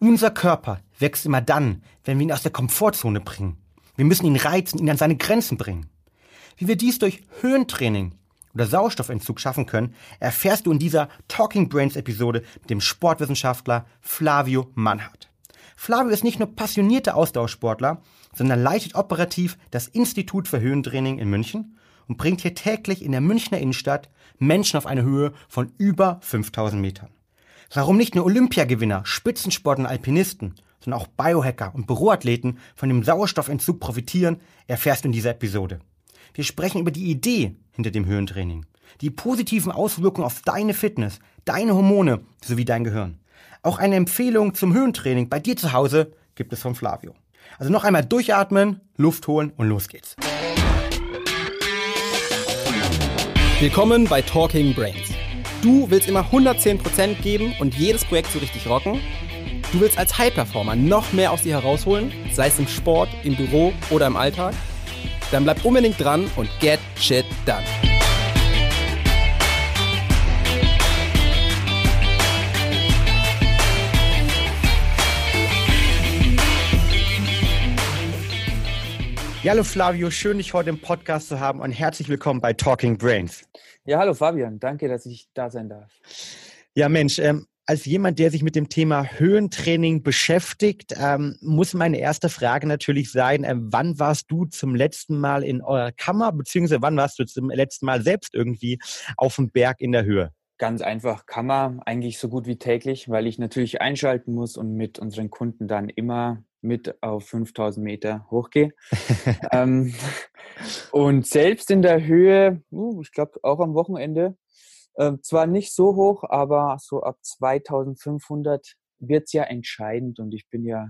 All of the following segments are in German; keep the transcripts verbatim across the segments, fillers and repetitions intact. Unser Körper wächst immer dann, wenn wir ihn aus der Komfortzone bringen. Wir müssen ihn reizen, ihn an seine Grenzen bringen. Wie wir dies durch Höhentraining oder Sauerstoffentzug schaffen können, erfährst du in dieser Talking Brains Episode mit dem Sportwissenschaftler Flavio Mannhardt. Flavio ist nicht nur passionierter Ausdauersportler, sondern leitet operativ das Institut für Höhentraining in München und bringt hier täglich in der Münchner Innenstadt Menschen auf eine Höhe von über fünftausend Metern. Warum nicht nur Olympiagewinner, Spitzensportler und Alpinisten, sondern auch Biohacker und Büroathleten von dem Sauerstoffentzug profitieren, erfährst du in dieser Episode. Wir sprechen über die Idee hinter dem Höhentraining, die positiven Auswirkungen auf deine Fitness, deine Hormone sowie dein Gehirn. Auch eine Empfehlung zum Höhentraining bei dir zu Hause gibt es von Flavio. Also noch einmal durchatmen, Luft holen und los geht's. Willkommen bei Talking Brains. Du willst immer hundertzehn Prozent geben und jedes Projekt so richtig rocken? Du willst als High-Performer noch mehr aus dir herausholen, sei es im Sport, im Büro oder im Alltag? Dann bleib unbedingt dran und get shit done. Ja, hallo Flavio, schön, dich heute im Podcast zu haben und herzlich willkommen bei Talking Brains. Ja, hallo Fabian, danke, dass ich da sein darf. Ja Mensch, ähm, als jemand, der sich mit dem Thema Höhentraining beschäftigt, ähm, muss meine erste Frage natürlich sein, äh, wann warst du zum letzten Mal in eurer Kammer, beziehungsweise wann warst du zum letzten Mal selbst irgendwie auf dem Berg in der Höhe? Ganz einfach Kammer, eigentlich so gut wie täglich, weil ich natürlich einschalten muss und mit unseren Kunden dann immer mit auf fünftausend Meter hochgehe. ähm, und selbst in der Höhe, uh, ich glaube auch am Wochenende, äh, zwar nicht so hoch, aber so ab zweitausendfünfhundert wird es ja entscheidend. Und ich bin ja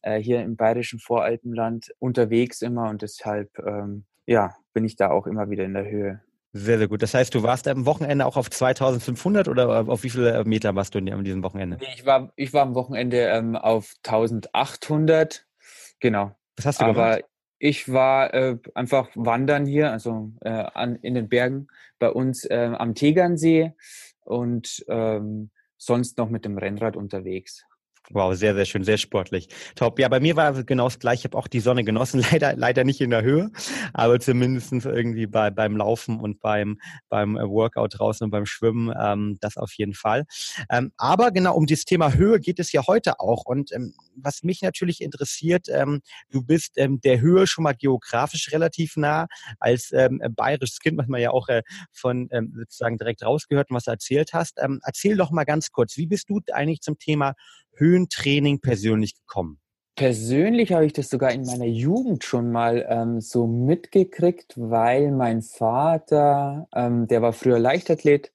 äh, hier im bayerischen Voralpenland unterwegs immer und deshalb ähm, ja, bin ich da auch immer wieder in der Höhe. Sehr, sehr gut. Das heißt, du warst am Wochenende auch auf zweitausendfünfhundert oder auf wie viele Meter warst du an diesem Wochenende? Ich war, ich war am Wochenende ähm, auf eintausendachthundert. Genau. Was hast du Aber gemacht? Ich war äh, einfach wandern hier, also äh, an, in den Bergen bei uns äh, am Tegernsee und ähm, sonst noch mit dem Rennrad unterwegs. Wow, sehr, sehr schön, sehr sportlich. Top. Ja, bei mir war genau das Gleiche. Ich habe auch die Sonne genossen, leider leider nicht in der Höhe, aber zumindest irgendwie bei beim Laufen und beim beim Workout draußen und beim Schwimmen, ähm, das auf jeden Fall. Ähm, aber genau um das Thema Höhe geht es ja heute auch. Und ähm, was mich natürlich interessiert, ähm, du bist ähm, der Höhe schon mal geografisch relativ nah als ähm, bayerisches Kind, was man ja auch äh, von ähm, sozusagen direkt rausgehört und was du erzählt hast. Ähm, erzähl doch mal ganz kurz, wie bist du eigentlich zum Thema Höhentraining persönlich gekommen? Persönlich habe ich das sogar in meiner Jugend schon mal ähm, so mitgekriegt, weil mein Vater, ähm, der war früher Leichtathlet,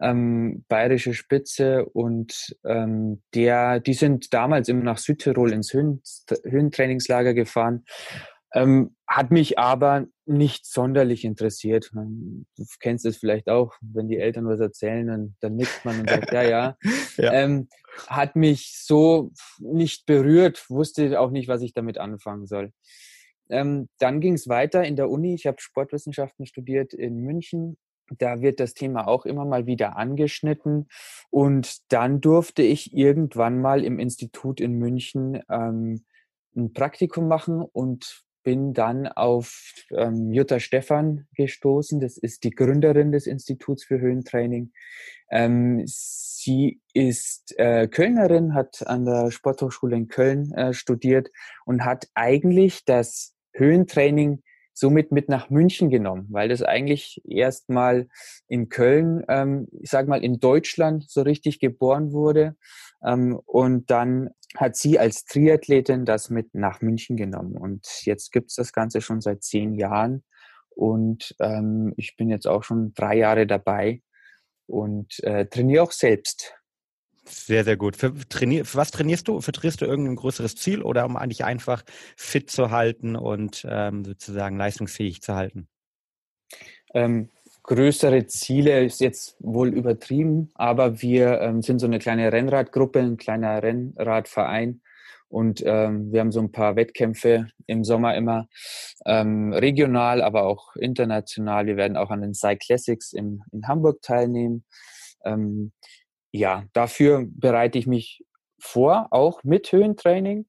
ähm, bayerische Spitze und ähm, der, die sind damals immer nach Südtirol ins Höhen, Höhentrainingslager gefahren, ähm, hat mich aber nicht sonderlich interessiert. Du kennst es vielleicht auch, wenn die Eltern was erzählen, dann, dann nickt man und sagt, ja, ja. ja. Ähm, hat mich so nicht berührt, wusste auch nicht, was ich damit anfangen soll. Ähm, dann ging es weiter in der Uni. Ich habe Sportwissenschaften studiert in München. Da wird das Thema auch immer mal wieder angeschnitten. Und dann durfte ich irgendwann mal im Institut in München ähm, ein Praktikum machen und bin dann auf ähm, Jutta Stephan gestoßen. Das ist die Gründerin des Instituts für Höhentraining. Ähm, sie ist äh, Kölnerin, hat an der Sporthochschule in Köln äh, studiert und hat eigentlich das Höhentraining somit mit nach München genommen, weil das eigentlich erst mal in Köln, ähm, ich sag mal in Deutschland so richtig geboren wurde. Ähm, und dann hat sie als Triathletin das mit nach München genommen. Und jetzt gibt es das Ganze schon seit zehn Jahren. Und ähm, ich bin jetzt auch schon drei Jahre dabei und äh, trainiere auch selbst. Sehr, sehr gut. Für, trainier, für was trainierst du? Vertrittst du irgendein größeres Ziel oder um eigentlich einfach fit zu halten und ähm, sozusagen leistungsfähig zu halten? Ähm, größere Ziele ist jetzt wohl übertrieben, aber wir ähm, sind so eine kleine Rennradgruppe, ein kleiner Rennradverein und ähm, wir haben so ein paar Wettkämpfe im Sommer immer, ähm, regional, aber auch international. Wir werden auch an den CycClassics in, in Hamburg teilnehmen. Ähm, ja, dafür bereite ich mich vor, auch mit Höhentraining,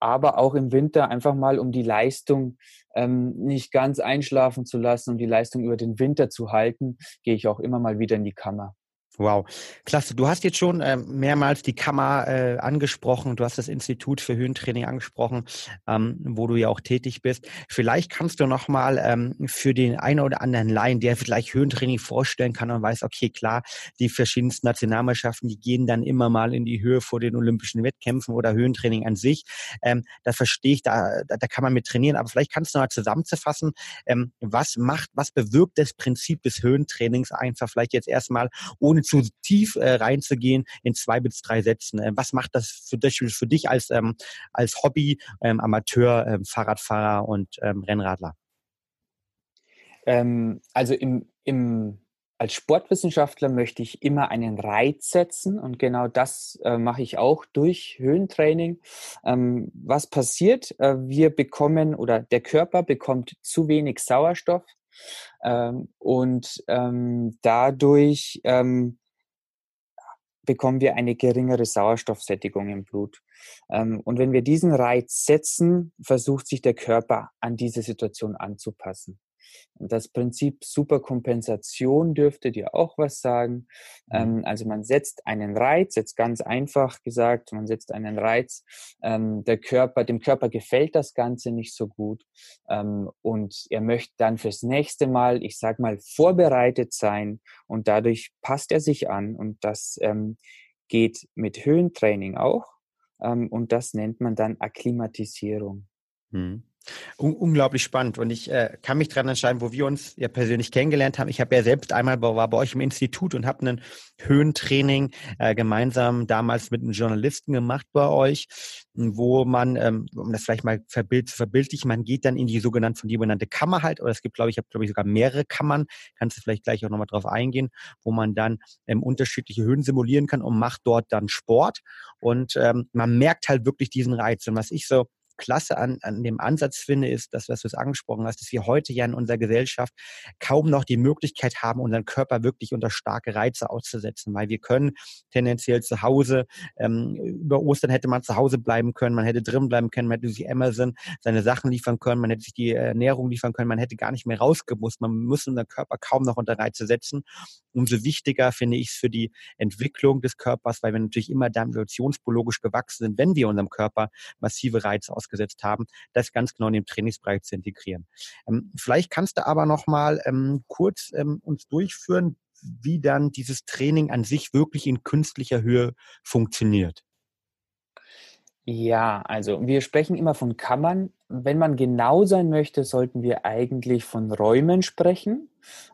aber auch im Winter einfach mal, um die Leistung ähm, nicht ganz einschlafen zu lassen, um die Leistung über den Winter zu halten, gehe ich auch immer mal wieder in die Kammer. Wow, klasse. Du hast jetzt schon äh, mehrmals die Kammer äh, angesprochen, du hast das Institut für Höhentraining angesprochen, ähm, wo du ja auch tätig bist. Vielleicht kannst du nochmal ähm, für den einen oder anderen Laien, der vielleicht Höhentraining vorstellen kann und weiß, okay, klar, die verschiedensten Nationalmannschaften, die gehen dann immer mal in die Höhe vor den Olympischen Wettkämpfen oder Höhentraining an sich. Ähm, da verstehe ich, da, da, da kann man mit trainieren, aber vielleicht kannst du mal zusammenzufassen, ähm, was macht, was bewirkt das Prinzip des Höhentrainings einfach vielleicht jetzt erstmal, ohne zu tief äh, reinzugehen, in zwei bis drei Sätzen. Äh, was macht das für, für dich als, ähm, als Hobby, ähm, Amateur, ähm, Fahrradfahrer und ähm, Rennradler? Ähm, also im, im, als Sportwissenschaftler möchte ich immer einen Reiz setzen und genau das äh, mache ich auch durch Höhentraining. Ähm, was passiert? Äh, wir bekommen oder der Körper bekommt zu wenig Sauerstoff. Ähm, und ähm, dadurch ähm, bekommen wir eine geringere Sauerstoffsättigung im Blut. Ähm, und wenn wir diesen Reiz setzen, versucht sich der Körper an diese Situation anzupassen. Und das Prinzip Superkompensation dürfte dir auch was sagen. Mhm. Ähm, also man setzt einen Reiz, jetzt ganz einfach gesagt, man setzt einen Reiz, ähm, der Körper, dem Körper gefällt das Ganze nicht so gut ähm, und er möchte dann fürs nächste Mal, ich sag mal, vorbereitet sein und dadurch passt er sich an und das ähm, geht mit Höhentraining auch ähm, und das nennt man dann Akklimatisierung. Mhm. Unglaublich spannend und ich äh, kann mich daran entscheiden, wo wir uns ja persönlich kennengelernt haben. Ich habe ja selbst einmal, war bei euch im Institut und habe ein Höhentraining äh, gemeinsam damals mit einem Journalisten gemacht bei euch, wo man, ähm, um das vielleicht mal verbild, zu verbildlichen, man geht dann in die sogenannte, von die benannte Kammer halt, oder es gibt, glaube ich, ich habe, glaube ich, sogar mehrere Kammern, kannst du vielleicht gleich auch nochmal drauf eingehen, wo man dann ähm, unterschiedliche Höhen simulieren kann und macht dort dann Sport und ähm, man merkt halt wirklich diesen Reiz und was ich so klasse an, an dem Ansatz finde, ist das, was du es angesprochen hast, dass wir heute ja in unserer Gesellschaft kaum noch die Möglichkeit haben, unseren Körper wirklich unter starke Reize auszusetzen, weil wir können tendenziell zu Hause, ähm, über Ostern hätte man zu Hause bleiben können, man hätte drin bleiben können, man hätte sich Amazon seine Sachen liefern können, man hätte sich die Ernährung liefern können, man hätte gar nicht mehr rausgemusst, man muss unseren Körper kaum noch unter Reize setzen. Umso wichtiger finde ich es für die Entwicklung des Körpers, weil wir natürlich immer dann evolutionsbiologisch gewachsen sind, wenn wir unserem Körper massive Reize aussetzen. Gesetzt haben, das ganz genau in den Trainingsbereich zu integrieren. Ähm, vielleicht kannst du aber nochmal ähm, kurz ähm, uns durchführen, wie dann dieses Training an sich wirklich in künstlicher Höhe funktioniert. Ja, also wir sprechen immer von Kammern. Wenn man genau sein möchte, sollten wir eigentlich von Räumen sprechen.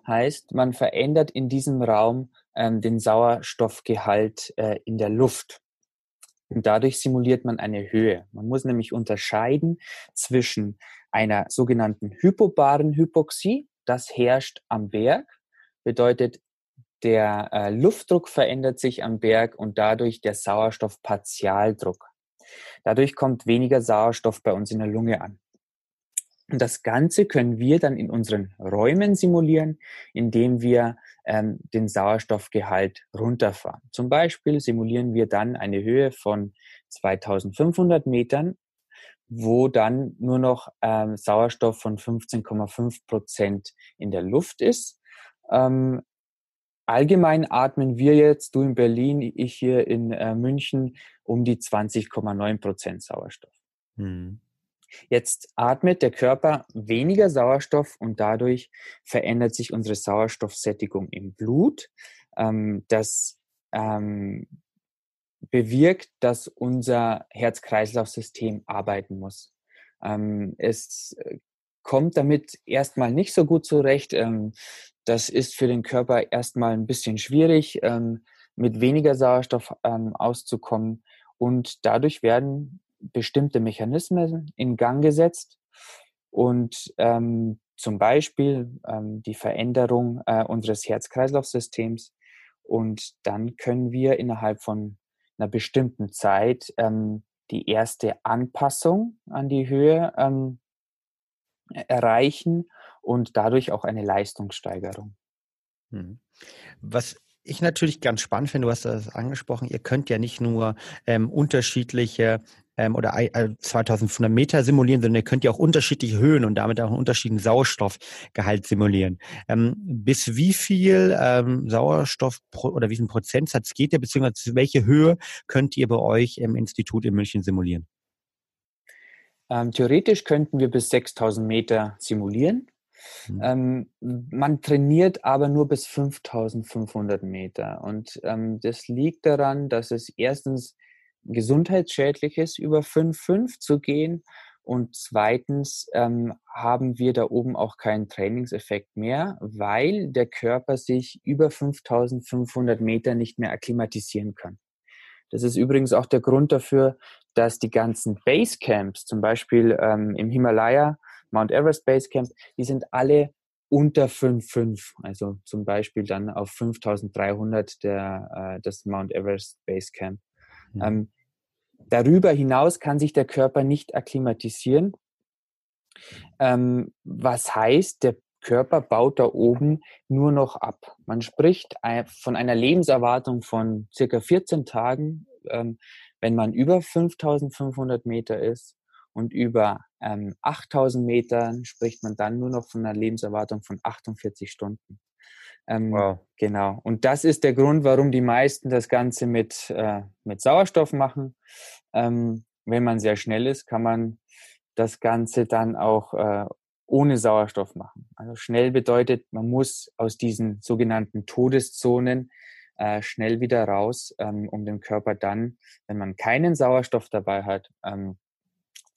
Heißt, man verändert in diesem Raum ähm, den Sauerstoffgehalt äh, in der Luft. Und dadurch simuliert man eine Höhe. Man muss nämlich unterscheiden zwischen einer sogenannten hypobaren Hypoxie, das herrscht am Berg, bedeutet der äh, Luftdruck verändert sich am Berg und dadurch der Sauerstoffpartialdruck. Dadurch kommt weniger Sauerstoff bei uns in der Lunge an. Und das Ganze können wir dann in unseren Räumen simulieren, indem wir ähm, den Sauerstoffgehalt runterfahren. Zum Beispiel simulieren wir dann eine Höhe von zweitausendfünfhundert Metern, wo dann nur noch ähm, Sauerstoff von fünfzehn Komma fünf Prozent in der Luft ist. Ähm, allgemein atmen wir jetzt, du in Berlin, ich hier in äh, München, um die zwanzig Komma neun Prozent Sauerstoff. Hm. Jetzt atmet der Körper weniger Sauerstoff und dadurch verändert sich unsere Sauerstoffsättigung im Blut. Ähm, das ähm, bewirkt, dass unser Herz-Kreislauf-System arbeiten muss. Ähm, es kommt damit erstmal nicht so gut zurecht. Ähm, das ist für den Körper erstmal ein bisschen schwierig, ähm, mit weniger Sauerstoff ähm, auszukommen. Und dadurch werden bestimmte Mechanismen in Gang gesetzt und ähm, zum Beispiel ähm, die Veränderung äh, unseres Herz-Kreislauf-Systems und dann können wir innerhalb von einer bestimmten Zeit ähm, die erste Anpassung an die Höhe ähm, erreichen und dadurch auch eine Leistungssteigerung. Hm. Was ich natürlich ganz spannend finde, du hast das angesprochen, ihr könnt ja nicht nur ähm, unterschiedliche ähm, oder äh, zweitausendfünfhundert Meter simulieren, sondern ihr könnt ja auch unterschiedliche Höhen und damit auch einen unterschiedlichen Sauerstoffgehalt simulieren. Ähm, bis wie viel ähm, Sauerstoff pro, oder wie viel Prozentsatz geht ihr, beziehungsweise welche Höhe könnt ihr bei euch im Institut in München simulieren? Ähm, theoretisch könnten wir bis sechstausend Meter simulieren. Mhm. Ähm, man trainiert aber nur bis fünftausendfünfhundert Meter und ähm, das liegt daran, dass es erstens gesundheitsschädlich ist, über fünf Komma fünf zu gehen und zweitens ähm, haben wir da oben auch keinen Trainingseffekt mehr, weil der Körper sich über fünftausendfünfhundert Meter nicht mehr akklimatisieren kann. Das ist übrigens auch der Grund dafür, dass die ganzen Basecamps, zum Beispiel ähm, im Himalaya, Mount Everest Basecamps, die sind alle unter fünf Komma fünf, also zum Beispiel dann auf fünftausenddreihundert der, äh, das Mount Everest Basecamp. Mhm. Ähm, darüber hinaus kann sich der Körper nicht akklimatisieren, ähm, was heißt, der Körper baut da oben nur noch ab. Man spricht von einer Lebenserwartung von circa vierzehn Tagen, ähm, wenn man über fünftausendfünfhundert Meter ist. Und über ähm, achttausend Metern spricht man dann nur noch von einer Lebenserwartung von achtundvierzig Stunden. Ähm, wow. Genau. Und das ist der Grund, warum die meisten das Ganze mit, äh, mit Sauerstoff machen. Ähm, wenn man sehr schnell ist, kann man das Ganze dann auch äh, ohne Sauerstoff machen. Also schnell bedeutet, man muss aus diesen sogenannten Todeszonen äh, schnell wieder raus, ähm, um dem Körper dann, wenn man keinen Sauerstoff dabei hat, ähm,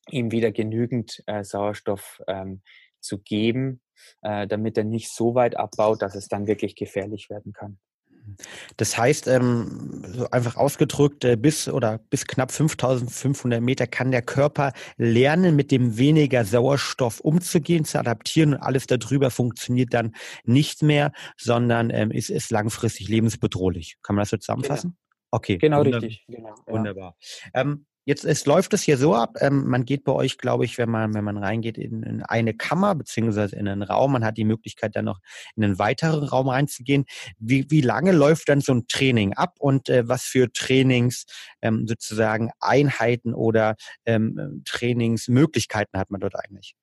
ihm wieder genügend äh, Sauerstoff ähm, zu geben, äh, damit er nicht so weit abbaut, dass es dann wirklich gefährlich werden kann. Das heißt, ähm, so einfach ausgedrückt, äh, bis oder bis knapp fünftausendfünfhundert Meter kann der Körper lernen, mit dem weniger Sauerstoff umzugehen, zu adaptieren und alles darüber funktioniert dann nicht mehr, sondern ähm, ist, ist langfristig lebensbedrohlich. Kann man das so zusammenfassen? Genau. Okay. Genau, wunderbar. Richtig. Genau, ja. Wunderbar. Ähm, Jetzt es läuft es hier so ab, ähm, man geht bei euch, glaube ich, wenn man wenn man reingeht in, in eine Kammer beziehungsweise in einen Raum, man hat die Möglichkeit dann noch in einen weiteren Raum reinzugehen. Wie, wie lange läuft dann so ein Training ab und äh, was für Trainings ähm, sozusagen Einheiten oder ähm, Trainingsmöglichkeiten hat man dort eigentlich?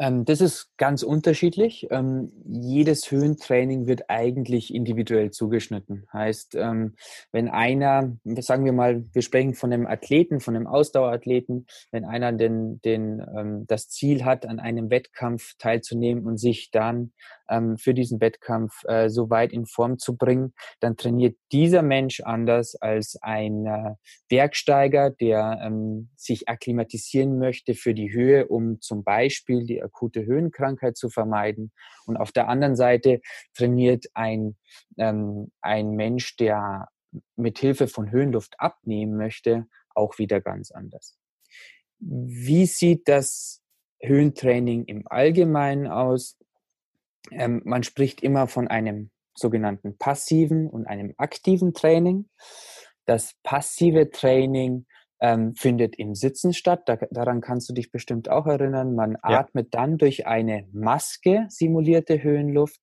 Ähm, das ist ganz unterschiedlich. Ähm, jedes Höhentraining wird eigentlich individuell zugeschnitten. Heißt, ähm, wenn einer, sagen wir mal, wir sprechen von einem Athleten, von einem Ausdauerathleten, wenn einer den, den, ähm, das Ziel hat, an einem Wettkampf teilzunehmen und sich dann ähm, für diesen Wettkampf äh, so weit in Form zu bringen, dann trainiert dieser Mensch anders als ein äh, Bergsteiger, der ähm, sich akklimatisieren möchte für die Höhe, um zum Beispiel die akute Höhenkrankheit zu vermeiden. Und auf der anderen Seite trainiert ein, ähm, ein Mensch, der mit Hilfe von Höhenluft abnehmen möchte, auch wieder ganz anders. Wie sieht das Höhentraining im Allgemeinen aus? Ähm, man spricht immer von einem sogenannten passiven und einem aktiven Training. Das passive Training Ähm, findet im Sitzen statt. Da, daran kannst du dich bestimmt auch erinnern. Man ja. atmet dann durch eine Maske simulierte Höhenluft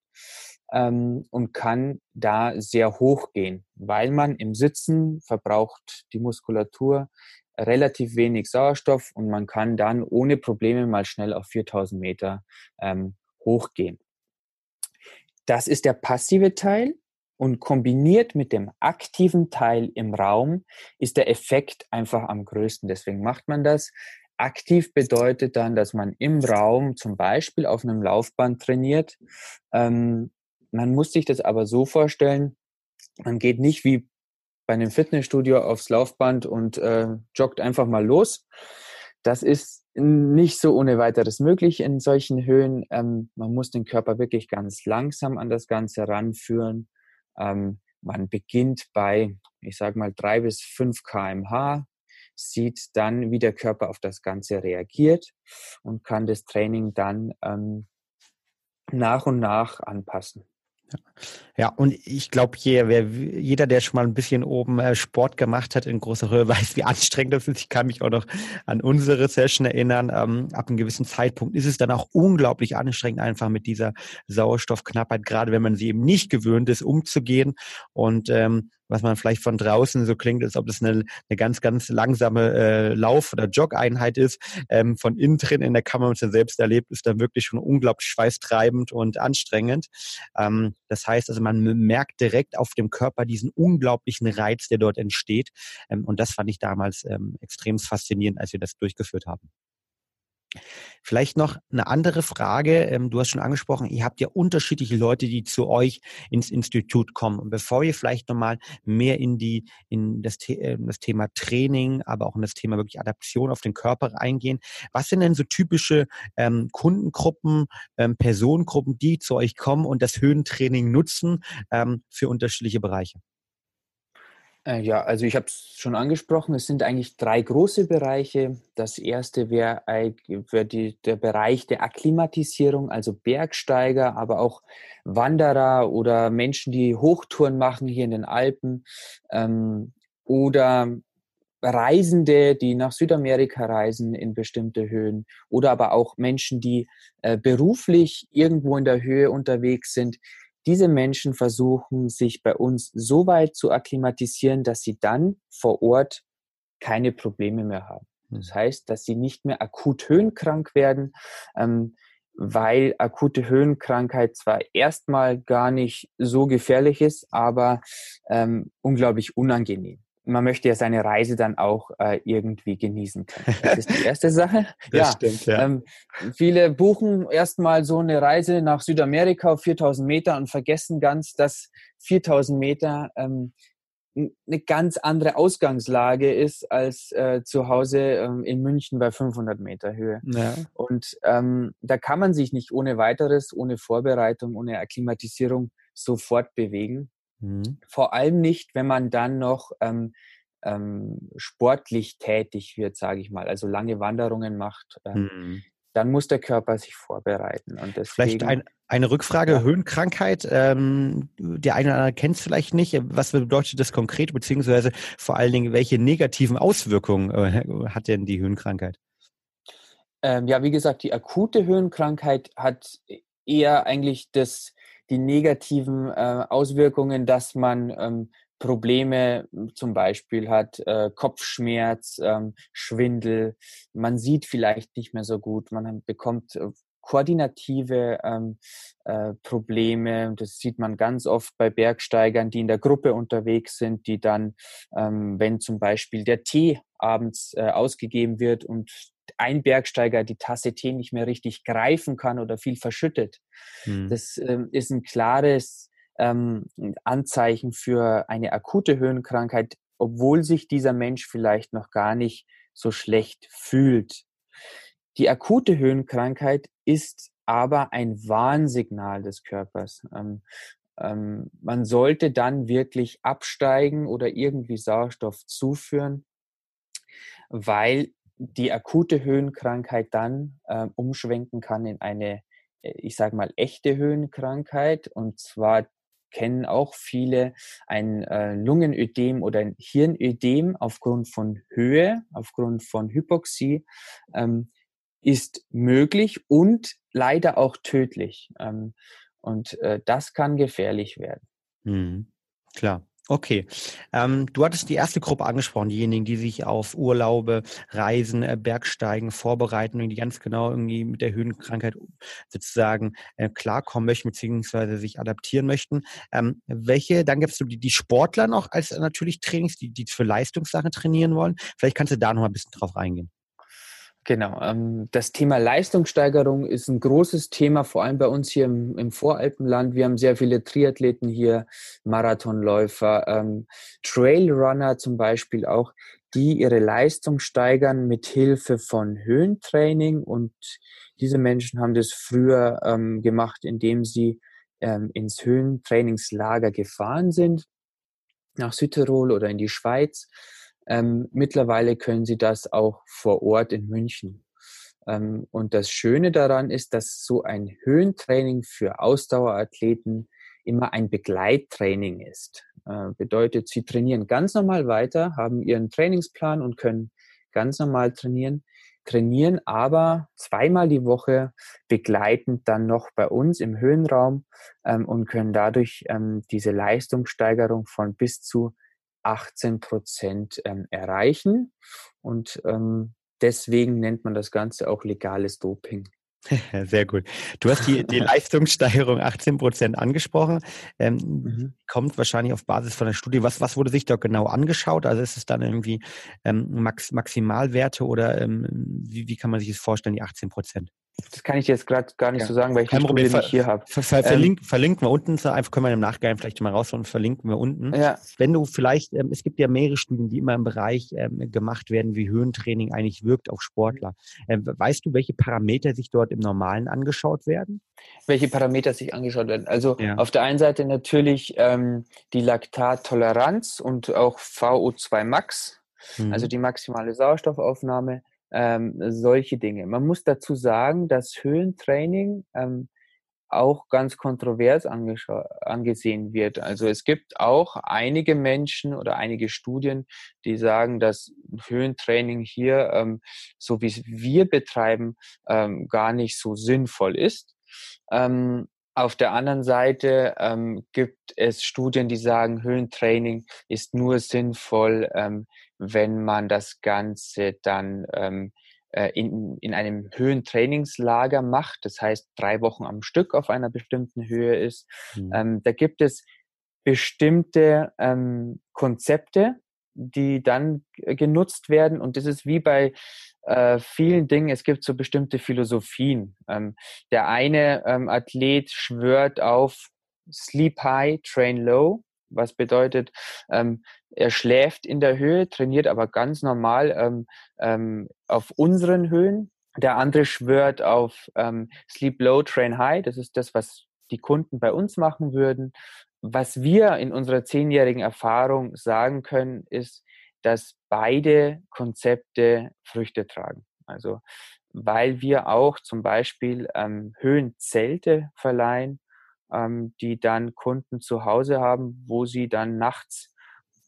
ähm, und kann da sehr hoch gehen, weil man im Sitzen verbraucht die Muskulatur relativ wenig Sauerstoff und man kann dann ohne Probleme mal schnell auf viertausend Meter ähm, hochgehen. Das ist der passive Teil. Und kombiniert mit dem aktiven Teil im Raum ist der Effekt einfach am größten. Deswegen macht man das. Aktiv bedeutet dann, dass man im Raum zum Beispiel auf einem Laufband trainiert. Ähm, man muss sich das aber so vorstellen, man geht nicht wie bei einem Fitnessstudio aufs Laufband und äh, joggt einfach mal los. Das ist nicht so ohne weiteres möglich in solchen Höhen. Ähm, man muss den Körper wirklich ganz langsam an das Ganze ranführen. Ähm, man beginnt bei, ich sage mal, drei bis fünf Kilometer pro Stunde, sieht dann, wie der Körper auf das Ganze reagiert und kann das Training dann ähm, nach und nach anpassen. Ja, und ich glaube, jeder, der schon mal ein bisschen oben Sport gemacht hat in großer Höhe, weiß, wie anstrengend das ist. Ich kann mich auch noch an unsere Session erinnern. Ab einem gewissen Zeitpunkt ist es dann auch unglaublich anstrengend, einfach mit dieser Sauerstoffknappheit, gerade wenn man sie eben nicht gewöhnt ist, umzugehen. Und ähm, was man vielleicht von draußen so klingt, ist, ob das eine, eine ganz, ganz langsame äh, Lauf- oder Jog-Einheit ist. Ähm, von innen drin in der Kammer, wenn man es dann selbst erlebt, ist dann wirklich schon unglaublich schweißtreibend und anstrengend. Ähm, das heißt, also man merkt direkt auf dem Körper diesen unglaublichen Reiz, der dort entsteht. Ähm, und das fand ich damals ähm, extrem faszinierend, als wir das durchgeführt haben. Vielleicht noch eine andere Frage. Du hast schon angesprochen, ihr habt ja unterschiedliche Leute, die zu euch ins Institut kommen. Und bevor ihr vielleicht nochmal mehr in die in das, das Thema Training, aber auch in das Thema wirklich Adaption auf den Körper eingehen, was sind denn so typische ähm, Kundengruppen, ähm, Personengruppen, die zu euch kommen und das Höhentraining nutzen ähm, für unterschiedliche Bereiche? Ja, also ich habe es schon angesprochen, es sind eigentlich drei große Bereiche. Das erste wäre wär der Bereich der Akklimatisierung, also Bergsteiger, aber auch Wanderer oder Menschen, die Hochtouren machen hier in den Alpen, ähm, oder Reisende, die nach Südamerika reisen in bestimmte Höhen, oder aber auch Menschen, die äh, beruflich irgendwo in der Höhe unterwegs sind. Diese Menschen versuchen, sich bei uns so weit zu akklimatisieren, dass sie dann vor Ort keine Probleme mehr haben. Das heißt, dass sie nicht mehr akut höhenkrank werden, ähm, weil akute Höhenkrankheit zwar erstmal gar nicht so gefährlich ist, aber ähm, unglaublich unangenehm. Man möchte ja seine Reise dann auch äh, irgendwie genießen können. Das ist die erste Sache. Das ja, stimmt, ja. Ähm, viele buchen erstmal so eine Reise nach Südamerika auf viertausend Meter und vergessen ganz, dass viertausend Meter ähm, eine ganz andere Ausgangslage ist als äh, zu Hause ähm, in München bei fünfhundert Meter Höhe. Ja. Und ähm, da kann man sich nicht ohne weiteres, ohne Vorbereitung, ohne Akklimatisierung sofort bewegen. Vor allem nicht, wenn man dann noch ähm, ähm, sportlich tätig wird, sage ich mal, also lange Wanderungen macht, ähm, mhm. dann muss der Körper sich vorbereiten. Und deswegen, vielleicht ein, eine Rückfrage, ja. Höhenkrankheit, ähm, der eine oder andere kennt es vielleicht nicht, was bedeutet das konkret, beziehungsweise vor allen Dingen, welche negativen Auswirkungen äh, hat denn die Höhenkrankheit? Ähm, ja, wie gesagt, die akute Höhenkrankheit hat eher eigentlich das die negativen äh, Auswirkungen, dass man ähm, Probleme zum Beispiel hat, äh, Kopfschmerz, ähm, Schwindel, man sieht vielleicht nicht mehr so gut, man bekommt äh, koordinative ähm, äh, Probleme, das sieht man ganz oft bei Bergsteigern, die in der Gruppe unterwegs sind, die dann, ähm, wenn zum Beispiel der Tee abends äh, ausgegeben wird und ein Bergsteiger die Tasse Tee nicht mehr richtig greifen kann oder viel verschüttet. Hm. Das ähm, ist ein klares ähm, Anzeichen für eine akute Höhenkrankheit, obwohl sich dieser Mensch vielleicht noch gar nicht so schlecht fühlt. Die akute Höhenkrankheit ist aber ein Warnsignal des Körpers. Ähm, ähm, man sollte dann wirklich absteigen oder irgendwie Sauerstoff zuführen, weil die akute Höhenkrankheit dann äh, umschwenken kann in eine, ich sage mal, echte Höhenkrankheit. Und zwar kennen auch viele ein äh, Lungenödem oder ein Hirnödem aufgrund von Höhe, aufgrund von Hypoxie, ähm, ist möglich und leider auch tödlich. Ähm, und äh, das kann gefährlich werden. Mhm. Klar. Okay, ähm, du hattest die erste Gruppe angesprochen, diejenigen, die sich auf Urlaube, Reisen, äh, Bergsteigen vorbereiten und die ganz genau irgendwie mit der Höhenkrankheit sozusagen äh, klarkommen möchten beziehungsweise sich adaptieren möchten. Ähm, welche, dann gibst du die, die Sportler noch als äh, natürlich Trainings, die, die für Leistungssachen trainieren wollen. Vielleicht kannst du da noch mal ein bisschen drauf eingehen. Genau, ähm, das Thema Leistungssteigerung ist ein großes Thema, vor allem bei uns hier im, im Voralpenland. Wir haben sehr viele Triathleten hier, Marathonläufer, ähm, Trailrunner zum Beispiel auch, die ihre Leistung steigern mit Hilfe von Höhentraining. Und diese Menschen haben das früher ähm, gemacht, indem sie ähm, ins Höhentrainingslager gefahren sind, nach Südtirol oder in die Schweiz. Ähm, mittlerweile können sie das auch vor Ort in München. Ähm, und das Schöne daran ist, dass so ein Höhentraining für Ausdauerathleten immer ein Begleittraining ist. Äh, bedeutet, sie trainieren ganz normal weiter, haben ihren Trainingsplan und können ganz normal trainieren, trainieren aber zweimal die Woche begleitend dann noch bei uns im Höhenraum ähm, und können dadurch ähm, diese Leistungssteigerung von bis zu achtzehn Prozent ähm, erreichen. Und ähm, deswegen nennt man das Ganze auch legales Doping. Sehr gut. Du hast die, die Leistungssteigerung achtzehn Prozent angesprochen. Ähm, mhm. Kommt wahrscheinlich auf Basis von der Studie. Was, was wurde sich da genau angeschaut? Also ist es dann irgendwie ähm, Max, Maximalwerte oder ähm, wie, wie kann man sich das vorstellen, die achtzehn Prozent? Das kann ich jetzt gerade gar nicht ja. so sagen, weil ich die Studie nicht hier habe. Ver, ver, ver, verlink, ähm, verlinken wir unten, einfach können wir im Nachgang vielleicht mal raus und verlinken wir unten. Ja. Wenn du vielleicht, ähm, es gibt ja mehrere Studien, die immer im Bereich ähm, gemacht werden, wie Höhentraining eigentlich wirkt auf Sportler. Ähm, weißt du, welche Parameter sich dort im Normalen angeschaut werden? Welche Parameter sich angeschaut werden? Also ja. auf der einen Seite natürlich ähm, die Laktattoleranz und auch V O zwei Max, hm. also die maximale Sauerstoffaufnahme. Ähm, solche Dinge. Man muss dazu sagen, dass Höhentraining ähm, auch ganz kontrovers angescha- angesehen wird. Also es gibt auch einige Menschen oder einige Studien, die sagen, dass Höhentraining hier, ähm, so wie es wir betreiben, ähm, gar nicht so sinnvoll ist. Ähm, Auf der anderen Seite ähm, gibt es Studien, die sagen, Höhentraining ist nur sinnvoll, ähm, wenn man das Ganze dann ähm, äh, in, in einem Höhentrainingslager macht, das heißt drei Wochen am Stück auf einer bestimmten Höhe ist. Mhm. Ähm, da gibt es bestimmte ähm, Konzepte, die dann genutzt werden, und das ist wie bei äh, vielen Dingen, es gibt so bestimmte Philosophien. Ähm, der eine ähm, Athlet schwört auf Sleep High, Train Low, was bedeutet, ähm, er schläft in der Höhe, trainiert aber ganz normal ähm, ähm, auf unseren Höhen. Der andere schwört auf ähm, Sleep Low, Train High, das ist das, was die Kunden bei uns machen würden. Was wir in unserer zehnjährigen Erfahrung sagen können, ist, dass beide Konzepte Früchte tragen. Also, weil wir auch zum Beispiel ähm, Höhenzelte verleihen, ähm, die dann Kunden zu Hause haben, wo sie dann nachts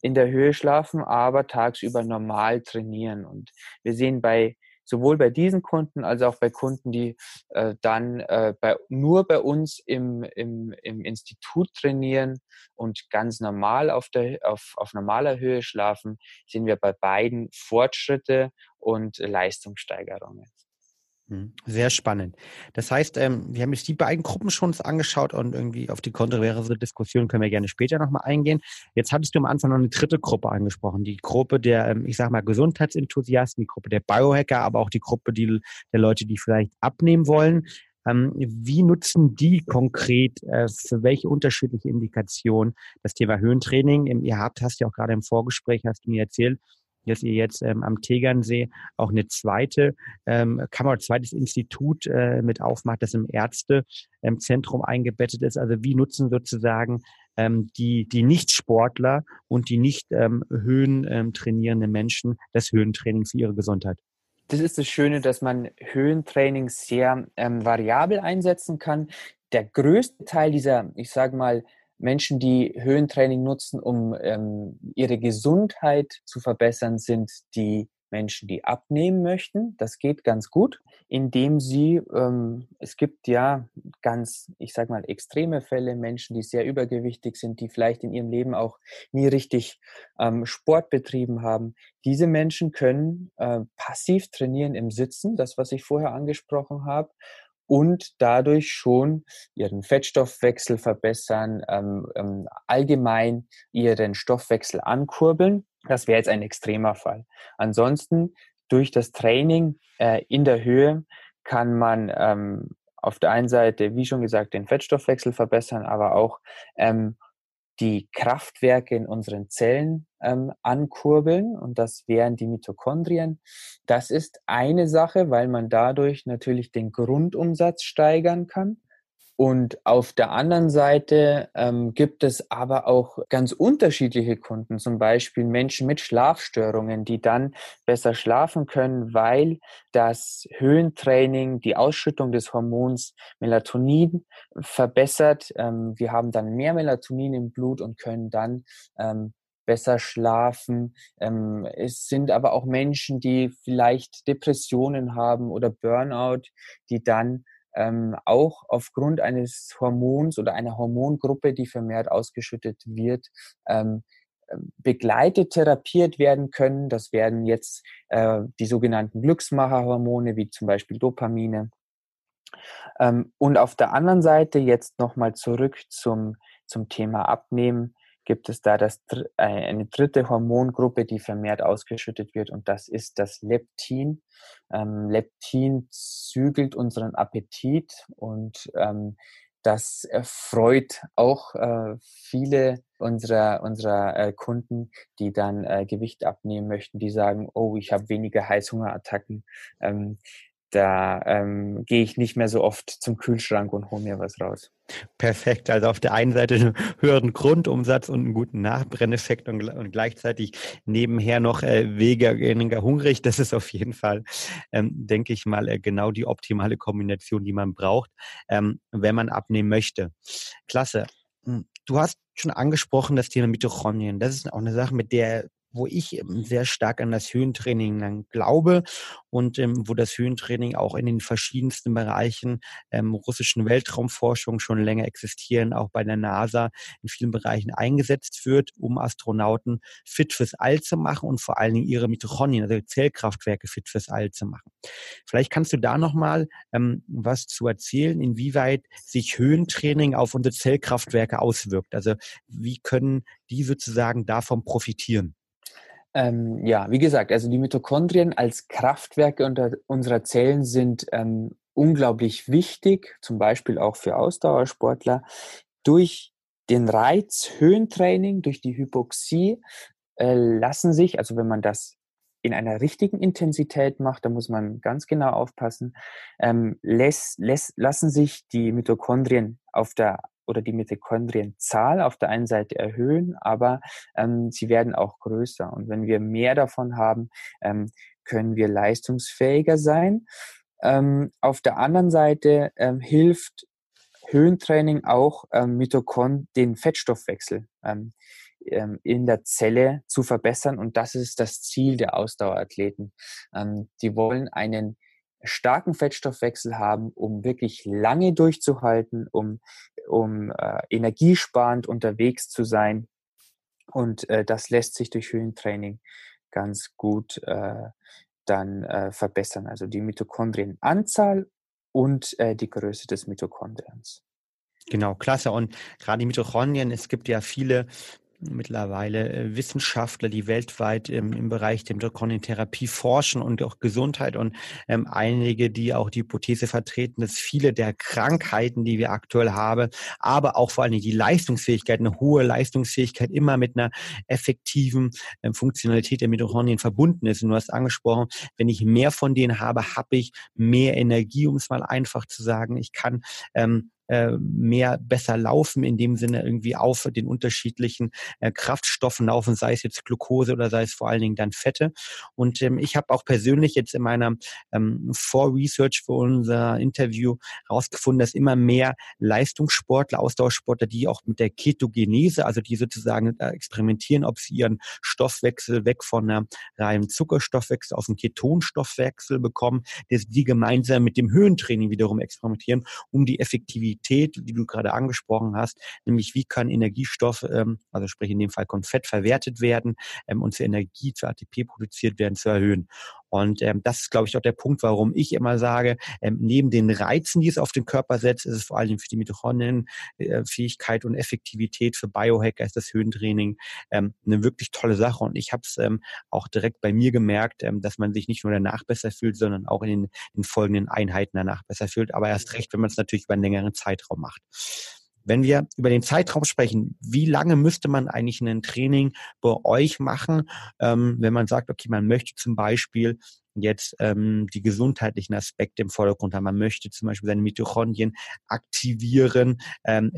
in der Höhe schlafen, aber tagsüber normal trainieren. Und wir sehen bei sowohl bei diesen Kunden als auch bei Kunden, die äh, dann äh, bei, nur bei uns im, im, im Institut trainieren und ganz normal auf, der, auf, auf normaler Höhe schlafen, sehen wir bei beiden Fortschritte und Leistungssteigerungen. Sehr spannend. Das heißt, ähm, wir haben jetzt die beiden Gruppen schon angeschaut und irgendwie auf die kontroverse Diskussion können wir gerne später nochmal eingehen. Jetzt hattest du am Anfang noch eine dritte Gruppe angesprochen, die Gruppe der, ähm, ich sag mal, Gesundheitsenthusiasten, die Gruppe der Biohacker, aber auch die Gruppe die, der Leute, die vielleicht abnehmen wollen. Ähm, wie nutzen die konkret äh, für welche unterschiedliche Indikationen das Thema Höhentraining? Ähm, ihr habt, hast ja auch gerade im Vorgespräch, hast du mir erzählt, dass ihr jetzt ähm, am Tegernsee auch eine zweite ähm, Kammer, ein zweites Institut äh, mit aufmacht, das im Ärztezentrum eingebettet ist. Also wie nutzen sozusagen ähm, die die Nicht-Sportler und die nicht ähm, Höhen ähm, trainierenden Menschen das Höhentraining für ihre Gesundheit? Das ist das Schöne, dass man Höhentraining sehr ähm, variabel einsetzen kann. Der größte Teil dieser, ich sage mal, Menschen, die Höhentraining nutzen, um ähm, ihre Gesundheit zu verbessern, sind die Menschen, die abnehmen möchten. Das geht ganz gut, indem sie, ähm, es gibt ja ganz, ich sag mal, extreme Fälle, Menschen, die sehr übergewichtig sind, die vielleicht in ihrem Leben auch nie richtig ähm, Sport betrieben haben. Diese Menschen können äh, passiv trainieren im Sitzen, das, was ich vorher angesprochen habe, und dadurch schon ihren Fettstoffwechsel verbessern, ähm, ähm, allgemein ihren Stoffwechsel ankurbeln. Das wäre jetzt ein extremer Fall. Ansonsten durch das Training äh, in der Höhe kann man ähm, auf der einen Seite, wie schon gesagt, den Fettstoffwechsel verbessern, aber auch ähm, die Kraftwerke in unseren Zellen ähm, ankurbeln, und das wären die Mitochondrien. Das ist eine Sache, weil man dadurch natürlich den Grundumsatz steigern kann, Und auf der anderen Seite ähm, gibt es aber auch ganz unterschiedliche Kunden, zum Beispiel Menschen mit Schlafstörungen, die dann besser schlafen können, weil das Höhentraining die Ausschüttung des Hormons Melatonin verbessert. Ähm, wir haben dann mehr Melatonin im Blut und können dann ähm, besser schlafen. Ähm, es sind aber auch Menschen, die vielleicht Depressionen haben oder Burnout, die dann Ähm, auch aufgrund eines Hormons oder einer Hormongruppe, die vermehrt ausgeschüttet wird, ähm, begleitet therapiert werden können. Das werden jetzt äh, die sogenannten Glücksmacherhormone, wie zum Beispiel Dopamine. Ähm, und auf der anderen Seite, jetzt nochmal zurück zum, zum Thema Abnehmen, gibt es da das, äh, eine dritte Hormongruppe, die vermehrt ausgeschüttet wird, und das ist das Leptin. Ähm, Leptin zügelt unseren Appetit, und ähm, das freut auch äh, viele unserer, unserer äh, Kunden, die dann äh, Gewicht abnehmen möchten, die sagen, oh, ich habe weniger Heißhungerattacken, ähm, Da ähm, gehe ich nicht mehr so oft zum Kühlschrank und hole mir was raus. Perfekt, also auf der einen Seite einen höheren Grundumsatz und einen guten Nachbrenneffekt und, und gleichzeitig nebenher noch äh, weniger hungrig. Das ist auf jeden Fall, ähm, denke ich mal, äh, genau die optimale Kombination, die man braucht, ähm, wenn man abnehmen möchte. Klasse. Du hast schon angesprochen das Thema Mitochondrien. Das ist auch eine Sache, mit der... wo ich eben sehr stark an das Höhentraining dann glaube und ähm, wo das Höhentraining auch in den verschiedensten Bereichen ähm, russischen Weltraumforschung schon länger existieren, auch bei der NASA in vielen Bereichen eingesetzt wird, um Astronauten fit fürs All zu machen und vor allen Dingen ihre Mitochondrien, also Zellkraftwerke, fit fürs All zu machen. Vielleicht kannst du da nochmal ähm, was zu erzählen, inwieweit sich Höhentraining auf unsere Zellkraftwerke auswirkt. Also wie können die sozusagen davon profitieren? Ähm, ja, wie gesagt, also die Mitochondrien als Kraftwerke unter, unserer Zellen sind ähm, unglaublich wichtig, zum Beispiel auch für Ausdauersportler. Durch den Reiz Höhentraining, durch die Hypoxie äh, lassen sich, also wenn man das in einer richtigen Intensität macht, da muss man ganz genau aufpassen, ähm, lässt, lässt, lassen sich die Mitochondrien auf der oder die Mitochondrienzahl auf der einen Seite erhöhen, aber ähm, sie werden auch größer. Und wenn wir mehr davon haben, ähm, können wir leistungsfähiger sein. Ähm, auf der anderen Seite ähm, hilft Höhentraining auch, ähm, Mitochond- den Fettstoffwechsel ähm, ähm, in der Zelle zu verbessern. Und das ist das Ziel der Ausdauerathleten. Ähm, die wollen einen starken Fettstoffwechsel haben, um wirklich lange durchzuhalten, um, um äh, energiesparend unterwegs zu sein. Und äh, das lässt sich durch Höhentraining ganz gut äh, dann äh, verbessern. Also die Mitochondrienanzahl und äh, die Größe des Mitochondriens. Genau, klasse. Und gerade die Mitochondrien, es gibt ja viele mittlerweile Wissenschaftler, die weltweit im, im Bereich der Mitochondrientherapie forschen und auch Gesundheit, und ähm, einige, die auch die Hypothese vertreten, dass viele der Krankheiten, die wir aktuell haben, aber auch vor allem die Leistungsfähigkeit, eine hohe Leistungsfähigkeit immer mit einer effektiven ähm, Funktionalität der Mitochondrien verbunden ist. Und du hast angesprochen, wenn ich mehr von denen habe, habe ich mehr Energie, um es mal einfach zu sagen. Ich kann ähm, mehr besser laufen, in dem Sinne irgendwie auf den unterschiedlichen äh, Kraftstoffen laufen, sei es jetzt Glucose oder sei es vor allen Dingen dann Fette. Und ähm, ich habe auch persönlich jetzt in meiner ähm, Vor-Research für unser Interview herausgefunden, dass immer mehr Leistungssportler, Ausdauersportler, die auch mit der Ketogenese, also die sozusagen äh, experimentieren, ob sie ihren Stoffwechsel weg von einem reinen Zuckerstoffwechsel auf einen Ketonstoffwechsel bekommen, dass die gemeinsam mit dem Höhentraining wiederum experimentieren, um die Effektivität, die du gerade angesprochen hast, nämlich wie kann Energiestoff, also sprich in dem Fall Fett, verwertet werden und zur Energie, zur A T P produziert werden, zu erhöhen. Und ähm, das ist, glaube ich, auch der Punkt, warum ich immer sage, ähm, neben den Reizen, die es auf den Körper setzt, ist es vor allem für die Mitochondrien äh, Fähigkeit und Effektivität, für Biohacker ist das Höhentraining ähm, eine wirklich tolle Sache. Und ich habe es ähm, auch direkt bei mir gemerkt, ähm, dass man sich nicht nur danach besser fühlt, sondern auch in den, in folgenden Einheiten danach besser fühlt. Aber erst recht, wenn man es natürlich über einen längeren Zeitraum macht. Wenn wir über den Zeitraum sprechen, wie lange müsste man eigentlich ein Training bei euch machen, ähm, wenn man sagt, okay, man möchte zum Beispiel jetzt ähm, die gesundheitlichen Aspekte im Vordergrund haben. Man möchte zum Beispiel seine Mitochondrien aktivieren, ähm,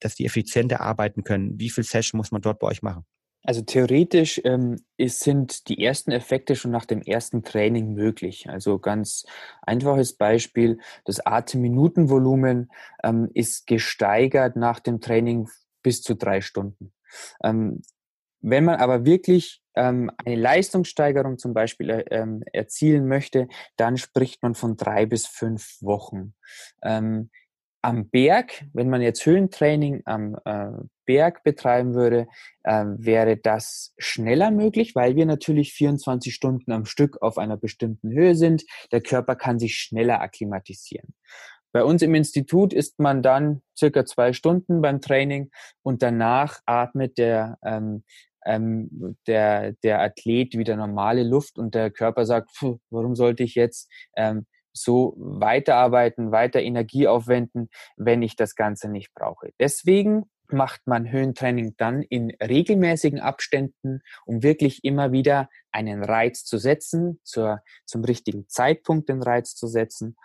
dass die effizienter arbeiten können. Wie viel Session muss man dort bei euch machen? Also theoretisch ähm, ist, sind die ersten Effekte schon nach dem ersten Training möglich. Also ganz einfaches Beispiel, das Atemminutenvolumen ähm, ist gesteigert nach dem Training bis zu drei Stunden. Ähm, wenn man aber wirklich ähm, eine Leistungssteigerung zum Beispiel ähm, erzielen möchte, dann spricht man von drei bis fünf Wochen. Ähm, Am Berg, wenn man jetzt Höhentraining am äh, Berg betreiben würde, äh, wäre das schneller möglich, weil wir natürlich vierundzwanzig Stunden am Stück auf einer bestimmten Höhe sind. Der Körper kann sich schneller akklimatisieren. Bei uns im Institut ist man dann circa zwei Stunden beim Training und danach atmet der, ähm, ähm, der, der Athlet wieder normale Luft und der Körper sagt, pfuh, warum sollte ich jetzt ähm, so weiterarbeiten, weiter Energie aufwenden, wenn ich das Ganze nicht brauche. Deswegen macht man Höhentraining dann in regelmäßigen Abständen, um wirklich immer wieder einen Reiz zu setzen, zur, zum richtigen Zeitpunkt den Reiz zu setzen.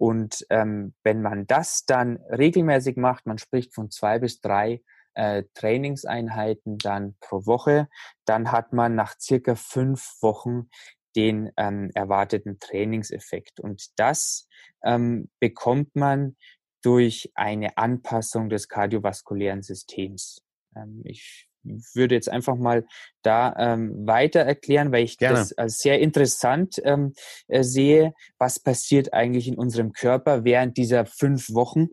Und ähm, wenn man das dann regelmäßig macht, man spricht von zwei bis drei äh, Trainingseinheiten dann pro Woche, dann hat man nach circa fünf Wochen den ähm, erwarteten Trainingseffekt. Und das ähm, bekommt man durch eine Anpassung des kardiovaskulären Systems. Ähm, ich würde jetzt einfach mal da ähm, weiter erklären, weil ich [S2] Gerne. [S1] Das als sehr interessant ähm, äh, sehe, was passiert eigentlich in unserem Körper während dieser fünf Wochen.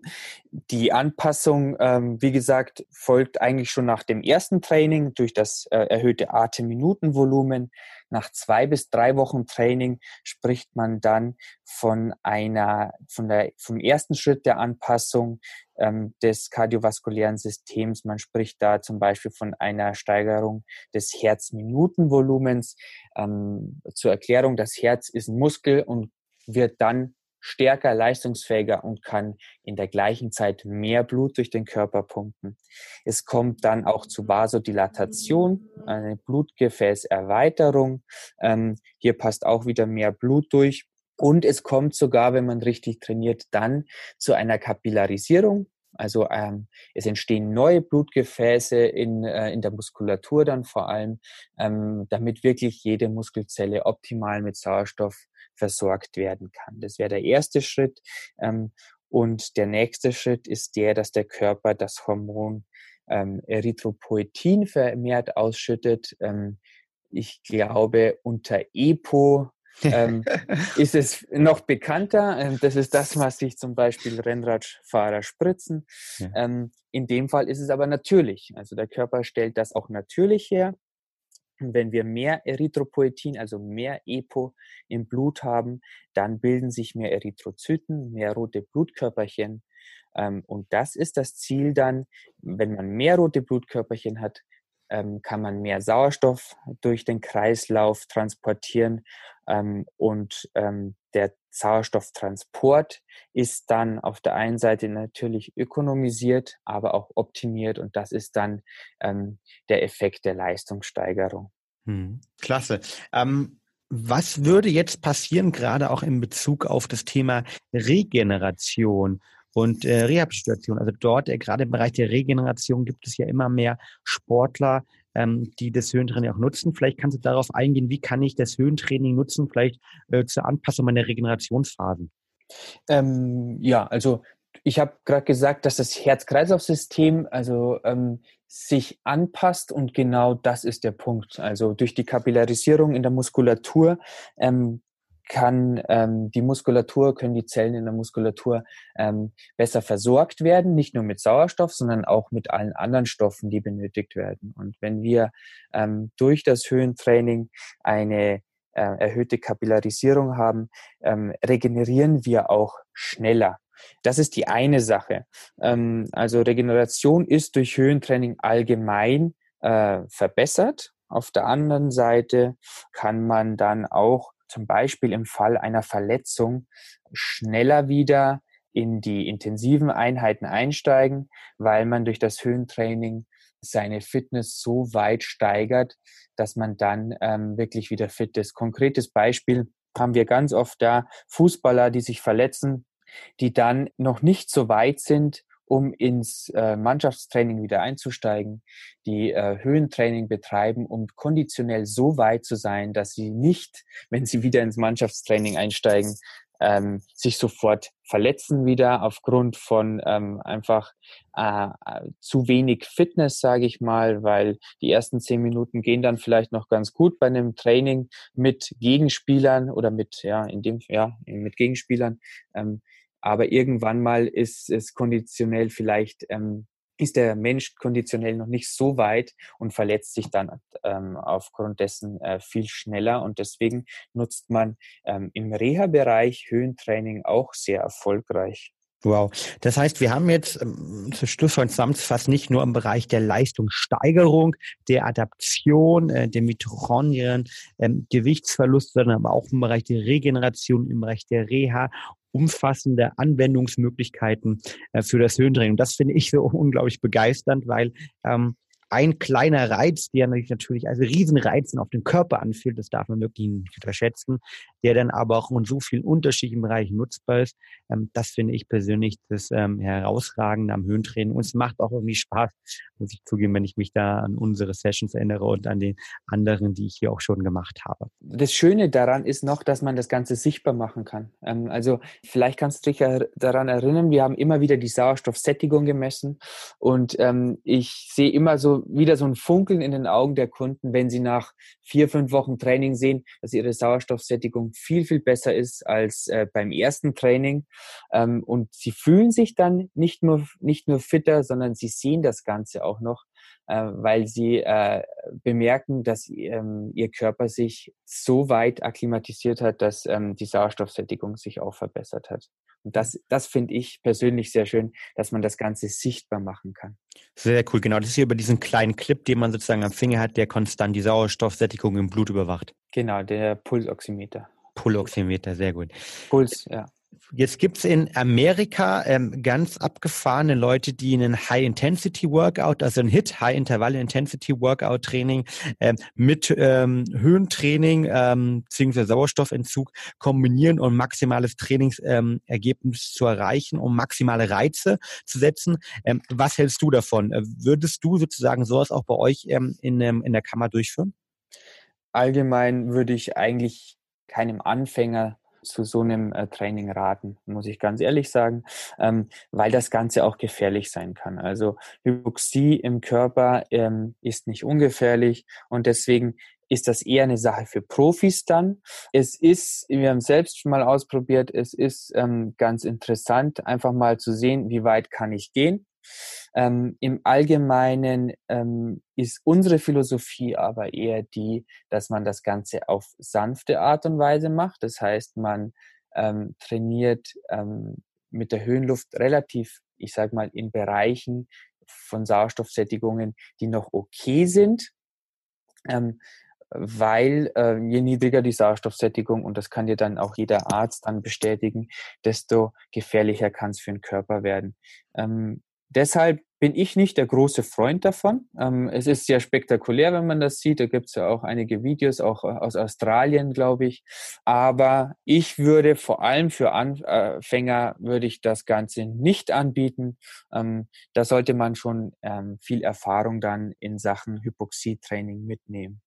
Die Anpassung, ähm, wie gesagt, folgt eigentlich schon nach dem ersten Training durch das äh, erhöhte Atemminutenvolumen. Nach zwei bis drei Wochen Training spricht man dann von einer, von der, vom ersten Schritt der Anpassung ähm, des kardiovaskulären Systems. Man spricht da zum Beispiel von einer Steigerung des Herzminutenvolumens. Ähm, zur Erklärung, das Herz ist ein Muskel und wird dann stärker, leistungsfähiger und kann in der gleichen Zeit mehr Blut durch den Körper pumpen. Es kommt dann auch zu Vasodilatation, eine Blutgefäßerweiterung. Ähm, hier passt auch wieder mehr Blut durch. Und es kommt sogar, wenn man richtig trainiert, dann zu einer Kapillarisierung. Also ähm, es entstehen neue Blutgefäße in, äh, in der Muskulatur dann vor allem, ähm, damit wirklich jede Muskelzelle optimal mit Sauerstoff versorgt werden kann. Das wäre der erste Schritt. Ähm, und der nächste Schritt ist der, dass der Körper das Hormon ähm, Erythropoietin vermehrt ausschüttet. Ähm, ich glaube, unter E P O ähm, ist es noch bekannter. Das ist das, was sich zum Beispiel Rennradfahrer spritzen. Ja. Ähm, in dem Fall ist es aber natürlich. Also der Körper stellt das auch natürlich her. Und wenn wir mehr Erythropoietin, also mehr E P O im Blut haben, dann bilden sich mehr Erythrozyten, mehr rote Blutkörperchen. Ähm, und das ist das Ziel dann, wenn man mehr rote Blutkörperchen hat, ähm, kann man mehr Sauerstoff durch den Kreislauf transportieren. Ähm, und ähm, der Sauerstofftransport ist dann auf der einen Seite natürlich ökonomisiert, aber auch optimiert. Und das ist dann ähm, der Effekt der Leistungssteigerung. Hm, klasse. Ähm, was würde jetzt passieren, gerade auch in Bezug auf das Thema Regeneration und äh, Rehabilitation? Also dort, äh, gerade im Bereich der Regeneration, gibt es ja immer mehr Sportler, die das Höhentraining auch nutzen. Vielleicht kannst du darauf eingehen, wie kann ich das Höhentraining nutzen, vielleicht äh, zur Anpassung meiner Regenerationsphasen? Ähm, ja, also ich habe gerade gesagt, dass das Herz-Kreislauf-System also ähm, sich anpasst und genau das ist der Punkt. Also durch die Kapillarisierung in der Muskulatur ähm, kann ähm, die Muskulatur, können die Zellen in der Muskulatur ähm, besser versorgt werden, nicht nur mit Sauerstoff, sondern auch mit allen anderen Stoffen, die benötigt werden. Und wenn wir ähm, durch das Höhentraining eine äh, erhöhte Kapillarisierung haben, ähm, regenerieren wir auch schneller. Das ist die eine Sache. Ähm, also Regeneration ist durch Höhentraining allgemein äh, verbessert. Auf der anderen Seite kann man dann auch zum Beispiel im Fall einer Verletzung schneller wieder in die intensiven Einheiten einsteigen, weil man durch das Höhentraining seine Fitness so weit steigert, dass man dann ähm, wirklich wieder fit ist. Konkretes Beispiel, haben wir ganz oft da Fußballer, die sich verletzen, die dann noch nicht so weit sind, um ins äh, Mannschaftstraining wieder einzusteigen, die äh, Höhentraining betreiben, um konditionell so weit zu sein, dass sie nicht, wenn sie wieder ins Mannschaftstraining einsteigen, ähm, sich sofort verletzen wieder aufgrund von ähm, einfach äh, zu wenig Fitness, sage ich mal, weil die ersten zehn Minuten gehen dann vielleicht noch ganz gut bei einem Training mit Gegenspielern oder mit, ja, in dem, ja, mit Gegenspielern, ähm, aber irgendwann mal ist es konditionell vielleicht, ähm, ist der Mensch konditionell noch nicht so weit und verletzt sich dann ähm, aufgrund dessen äh, viel schneller. Und deswegen nutzt man ähm, im Reha-Bereich Höhentraining auch sehr erfolgreich. Wow. Das heißt, wir haben jetzt ähm, zum Schluss und zusammenzufassen nicht nur im Bereich der Leistungssteigerung, der Adaption, äh, der Mitochondrien, ähm, Gewichtsverlust, sondern aber auch im Bereich der Regeneration, im Bereich der Reha umfassende Anwendungsmöglichkeiten äh, für das Höhentraining. Und das finde ich so unglaublich begeisternd, weil ähm, ein kleiner Reiz, der natürlich als Riesenreizen auf den Körper anfühlt, das darf man wirklich nicht unterschätzen, der dann aber auch in so vielen unterschiedlichen Bereichen nutzbar ist. Ähm, das finde ich persönlich das ähm, Herausragende am Höhentraining. Und es macht auch irgendwie Spaß, muss ich zugeben, wenn ich mich da an unsere Sessions erinnere und an den anderen, die ich hier auch schon gemacht habe. Das Schöne daran ist noch, dass man das Ganze sichtbar machen kann. Ähm, also vielleicht kannst du dich daran erinnern, wir haben immer wieder die Sauerstoffsättigung gemessen und ähm, ich sehe immer so wieder so ein Funkeln in den Augen der Kunden, wenn sie nach vier, fünf Wochen Training sehen, dass ihre Sauerstoffsättigung viel, viel besser ist als äh, beim ersten Training. Ähm, und sie fühlen sich dann nicht nur, nicht nur fitter, sondern sie sehen das Ganze auch noch, äh, weil sie äh, bemerken, dass ähm, ihr Körper sich so weit akklimatisiert hat, dass ähm, die Sauerstoffsättigung sich auch verbessert hat. Und das, das finde ich persönlich sehr schön, dass man das Ganze sichtbar machen kann. Sehr cool, genau. Das ist hier über diesen kleinen Clip, den man sozusagen am Finger hat, der konstant die Sauerstoffsättigung im Blut überwacht. Genau, der Pulsoximeter. Pulsoximeter, sehr gut. Puls, ja. Jetzt gibt es in Amerika ähm, ganz abgefahrene Leute, die einen High-Intensity-Workout, also ein H I I T, High-Intervall-Intensity-Workout-Training ähm, mit ähm, Höhentraining ähm, bzw. Sauerstoffentzug kombinieren, um maximales Trainingsergebnis ähm, zu erreichen, um maximale Reize zu setzen. Ähm, was hältst du davon? Würdest du sozusagen sowas auch bei euch ähm, in, ähm, in der Kammer durchführen? Allgemein würde ich eigentlich keinem Anfänger zu so einem äh, Training raten, muss ich ganz ehrlich sagen, ähm, weil das Ganze auch gefährlich sein kann. Also Hypoxie im Körper ähm, ist nicht ungefährlich und deswegen ist das eher eine Sache für Profis dann. Es ist, wir haben es selbst mal ausprobiert, es ist ähm, ganz interessant, einfach mal zu sehen, wie weit kann ich gehen. Ähm, im Allgemeinen ähm, ist unsere Philosophie aber eher die, dass man das Ganze auf sanfte Art und Weise macht. Das heißt, man ähm, trainiert ähm, mit der Höhenluft relativ, ich sag mal, in Bereichen von Sauerstoffsättigungen, die noch okay sind, ähm, weil äh, je niedriger die Sauerstoffsättigung, und das kann dir dann auch jeder Arzt dann bestätigen, desto gefährlicher kann es für den Körper werden. Ähm, Deshalb bin ich nicht der große Freund davon. Es ist sehr spektakulär, wenn man das sieht. Da gibt es ja auch einige Videos, auch aus Australien, glaube ich. Aber ich würde vor allem für Anfänger, würde ich das Ganze nicht anbieten. Da sollte man schon viel Erfahrung dann in Sachen Hypoxie-Training mitnehmen.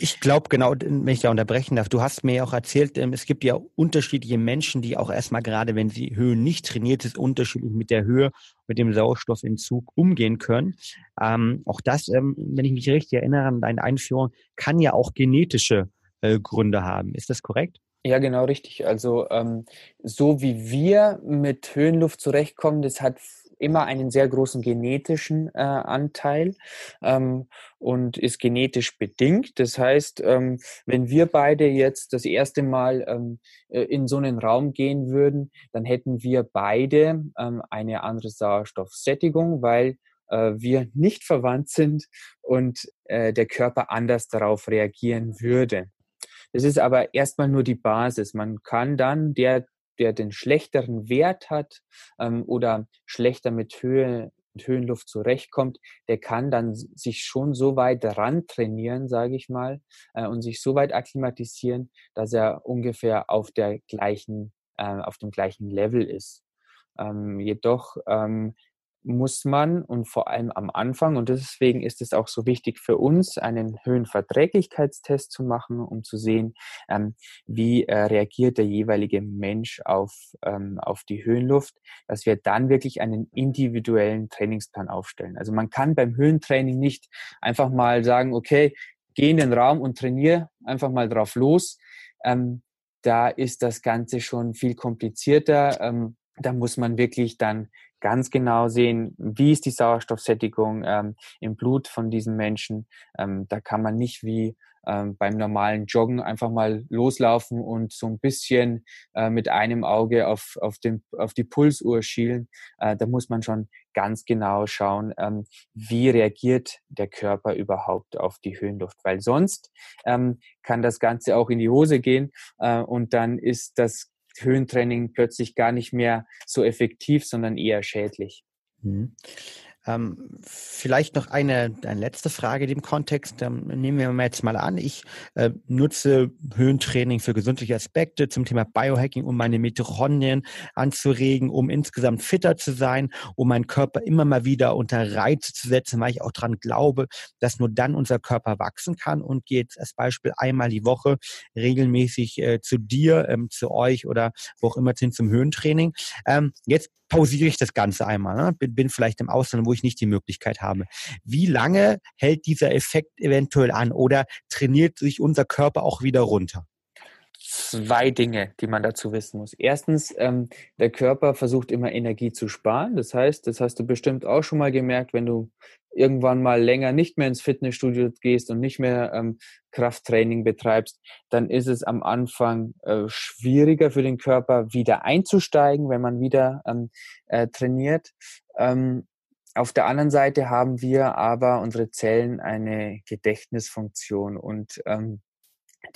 Ich glaube, genau, wenn ich da unterbrechen darf, du hast mir ja auch erzählt, es gibt ja unterschiedliche Menschen, die auch erstmal gerade, wenn sie Höhen nicht trainiert ist, unterschiedlich mit der Höhe, mit dem Sauerstoffentzug umgehen können. Ähm, auch das, ähm, wenn ich mich richtig erinnere an deine Einführung, kann ja auch genetische äh, Gründe haben. Ist das korrekt? Ja, genau richtig. Also ähm, so wie wir mit Höhenluft zurechtkommen, das hat immer einen sehr großen genetischen äh, Anteil ähm, und ist genetisch bedingt. Das heißt, ähm, wenn wir beide jetzt das erste Mal ähm, in so einen Raum gehen würden, dann hätten wir beide ähm, eine andere Sauerstoffsättigung, weil äh, wir nicht verwandt sind und äh, der Körper anders darauf reagieren würde. Das ist aber erstmal nur die Basis. Man kann dann der der den schlechteren Wert hat ähm, oder schlechter mit Höhe mit Höhenluft zurechtkommt, der kann dann sich schon so weit rantrainieren, sage ich mal, äh, und sich so weit akklimatisieren, dass er ungefähr auf der gleichen, äh, auf dem gleichen Level ist. Ähm, jedoch ähm, muss man und vor allem am Anfang, und deswegen ist es auch so wichtig für uns, einen Höhenverträglichkeitstest zu machen, um zu sehen, ähm, wie äh, reagiert der jeweilige Mensch auf, ähm, auf die Höhenluft, dass wir dann wirklich einen individuellen Trainingsplan aufstellen. Also man kann beim Höhentraining nicht einfach mal sagen, okay, geh in den Raum und trainiere einfach mal drauf los. Ähm, da ist das Ganze schon viel komplizierter. Ähm, da muss man wirklich dann ganz genau sehen, wie ist die Sauerstoffsättigung ähm, im Blut von diesen Menschen. Ähm, da kann man nicht wie ähm, beim normalen Joggen einfach mal loslaufen und so ein bisschen äh, mit einem Auge auf, auf, den, auf die Pulsuhr schielen. Äh, da muss man schon ganz genau schauen, ähm, wie reagiert der Körper überhaupt auf die Höhenluft. Weil sonst ähm, kann das Ganze auch in die Hose gehen äh, und dann ist das Höhentraining plötzlich gar nicht mehr so effektiv, sondern eher schädlich. Mhm. Ähm, vielleicht noch eine, eine letzte Frage in dem Kontext. Ähm, nehmen wir mal jetzt mal an, ich äh, nutze Höhentraining für gesundheitliche Aspekte zum Thema Biohacking, um meine Mitochondrien anzuregen, um insgesamt fitter zu sein, um meinen Körper immer mal wieder unter Reize zu setzen, weil ich auch daran glaube, dass nur dann unser Körper wachsen kann, und gehe jetzt als Beispiel einmal die Woche regelmäßig äh, zu dir, ähm, zu euch oder wo auch immer hin zum Höhentraining. Ähm, jetzt pausiere ich das Ganze einmal, ne? bin, bin vielleicht im Ausland, wo ich nicht die Möglichkeit habe. Wie lange hält dieser Effekt eventuell an oder trainiert sich unser Körper auch wieder runter? Zwei Dinge, die man dazu wissen muss. Erstens, ähm, der Körper versucht immer Energie zu sparen. Das heißt, das hast du bestimmt auch schon mal gemerkt, wenn du irgendwann mal länger nicht mehr ins Fitnessstudio gehst und nicht mehr ähm, Krafttraining betreibst, dann ist es am Anfang äh, schwieriger für den Körper, wieder einzusteigen, wenn man wieder ähm, äh, trainiert. Ähm, auf der anderen Seite haben wir aber unsere Zellen eine Gedächtnisfunktion, und ähm,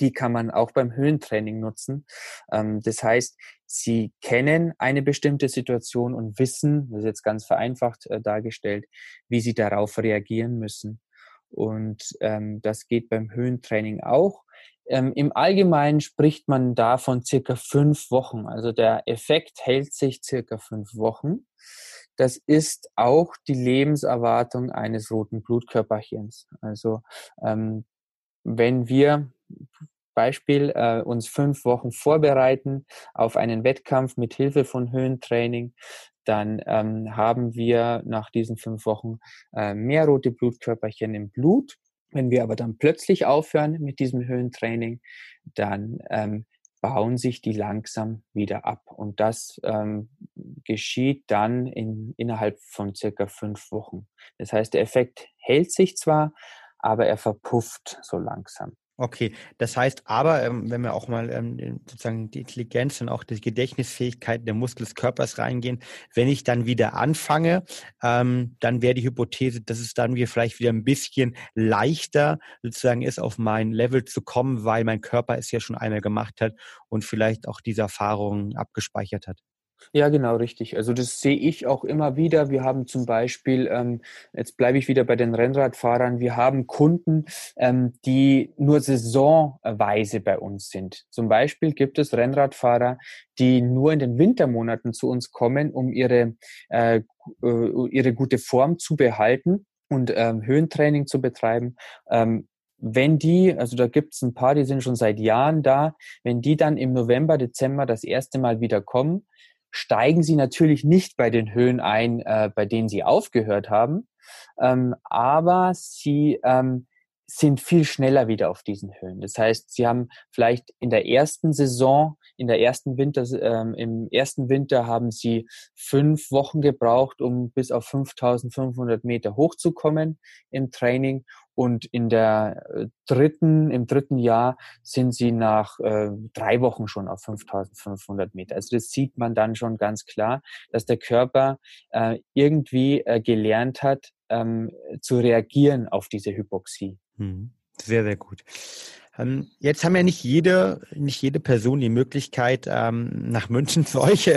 die kann man auch beim Höhentraining nutzen. Ähm, das heißt, sie kennen eine bestimmte Situation und wissen, das ist jetzt ganz vereinfacht äh, dargestellt, wie sie darauf reagieren müssen. Und ähm, das geht beim Höhentraining auch. Ähm, im Allgemeinen spricht man da von circa fünf Wochen. Also der Effekt hält sich circa fünf Wochen. Das ist auch die Lebenserwartung eines roten Blutkörperchens. Also ähm, wenn wir Beispiel äh, uns fünf Wochen vorbereiten auf einen Wettkampf mit Hilfe von Höhentraining, dann ähm, haben wir nach diesen fünf Wochen äh, mehr rote Blutkörperchen im Blut. Wenn wir aber dann plötzlich aufhören mit diesem Höhentraining, dann ähm, bauen sich die langsam wieder ab. Und das ähm, geschieht dann in, innerhalb von circa fünf Wochen. Das heißt, der Effekt hält sich zwar, aber er verpufft so langsam. Okay, das heißt aber, ähm, wenn wir auch mal ähm, sozusagen die Intelligenz und auch die Gedächtnisfähigkeit der Muskeln des Körpers reingehen, wenn ich dann wieder anfange, ähm, dann wäre die Hypothese, dass es dann wieder vielleicht wieder ein bisschen leichter sozusagen ist, auf mein Level zu kommen, weil mein Körper es ja schon einmal gemacht hat und vielleicht auch diese Erfahrungen abgespeichert hat. Ja, genau, richtig. Also das sehe ich auch immer wieder. Wir haben zum Beispiel, ähm, jetzt bleibe ich wieder bei den Rennradfahrern, wir haben Kunden, ähm, die nur saisonweise bei uns sind. Zum Beispiel gibt es Rennradfahrer, die nur in den Wintermonaten zu uns kommen, um ihre, äh, ihre gute Form zu behalten und ähm, Höhentraining zu betreiben. Ähm, Wenn die, also da gibt's ein paar, die sind schon seit Jahren da, wenn die dann im November, Dezember das erste Mal wieder kommen, steigen sie natürlich nicht bei den Höhen ein, äh, bei denen sie aufgehört haben, ähm, aber sie ähm, sind viel schneller wieder auf diesen Höhen. Das heißt, sie haben vielleicht in der ersten Saison, in der ersten Winter, ähm, im ersten Winter haben sie fünf Wochen gebraucht, um bis auf fünftausendfünfhundert Meter hochzukommen im Training. Und in der dritten, im dritten Jahr sind sie nach äh, drei Wochen schon auf fünftausendfünfhundert Meter. Also das sieht man dann schon ganz klar, dass der Körper äh, irgendwie äh, gelernt hat, ähm, zu reagieren auf diese Hypoxie. Mhm. Sehr, sehr gut. Jetzt haben ja nicht jede, nicht jede Person die Möglichkeit, nach München zu euch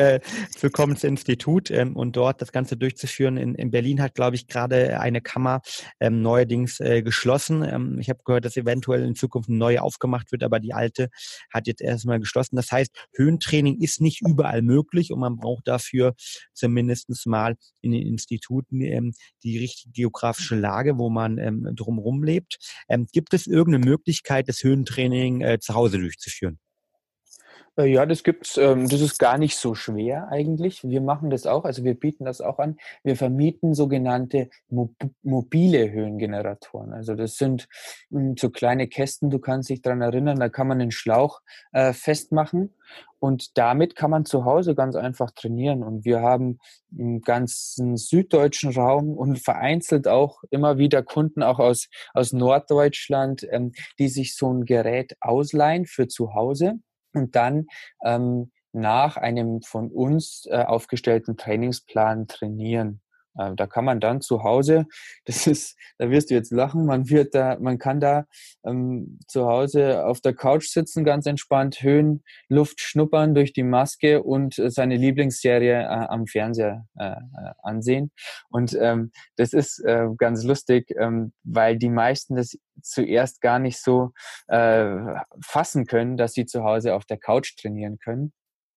zu kommen, ins Institut und dort das Ganze durchzuführen. In, in Berlin hat, glaube ich, gerade eine Kammer neuerdings geschlossen. Ich habe gehört, dass eventuell in Zukunft eine neue aufgemacht wird, aber die alte hat jetzt erstmal geschlossen. Das heißt, Höhentraining ist nicht überall möglich und man braucht dafür zumindest mal in den Instituten die richtige geografische Lage, wo man drumherum lebt. Gibt es irgendeine Möglichkeit, das Höhentraining äh, zu Hause durchzuführen? Ja, das gibt's. Ähm, das ist gar nicht so schwer eigentlich. Wir machen das auch, also wir bieten das auch an. Wir vermieten sogenannte Mo- mobile Höhengeneratoren. Also das sind mh, so kleine Kästen, du kannst dich daran erinnern, da kann man einen Schlauch äh, festmachen und damit kann man zu Hause ganz einfach trainieren. Und wir haben im ganzen süddeutschen Raum und vereinzelt auch immer wieder Kunden auch aus, aus Norddeutschland, ähm, die sich so ein Gerät ausleihen für zu Hause. Und dann ähm, nach einem von uns äh, aufgestellten Trainingsplan trainieren. Äh, da kann man dann zu Hause, das ist, da wirst du jetzt lachen, man wird da, man kann da ähm, zu Hause auf der Couch sitzen, ganz entspannt, Höhenluft schnuppern durch die Maske und äh, seine Lieblingsserie äh, am Fernseher äh, äh, ansehen. Und ähm, das ist äh, ganz lustig, äh, weil die meisten das zuerst gar nicht so äh, fassen können, dass sie zu Hause auf der Couch trainieren können.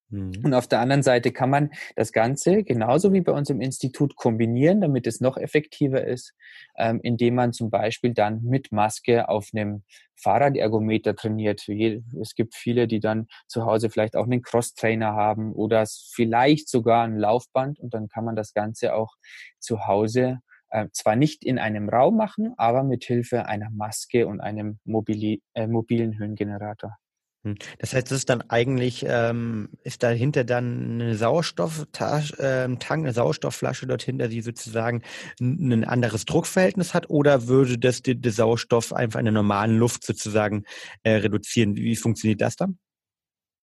Mhm. Und auf der anderen Seite kann man das Ganze genauso wie bei uns im Institut kombinieren, damit es noch effektiver ist, ähm, indem man zum Beispiel dann mit Maske auf einem Fahrradergometer trainiert. Es gibt viele, die dann zu Hause vielleicht auch einen Crosstrainer haben oder vielleicht sogar ein Laufband und dann kann man das Ganze auch zu Hause zwar nicht in einem Raum machen, aber mit Hilfe einer Maske und einem mobili- äh, mobilen Höhengenerator. Das heißt, das ist dann eigentlich, ähm, ist dahinter dann eine Sauerstofftank, äh, eine Sauerstoffflasche dort hinter, die sozusagen n- ein anderes Druckverhältnis hat, oder würde das den de Sauerstoff einfach in der normalen Luft sozusagen äh, reduzieren? Wie funktioniert das dann?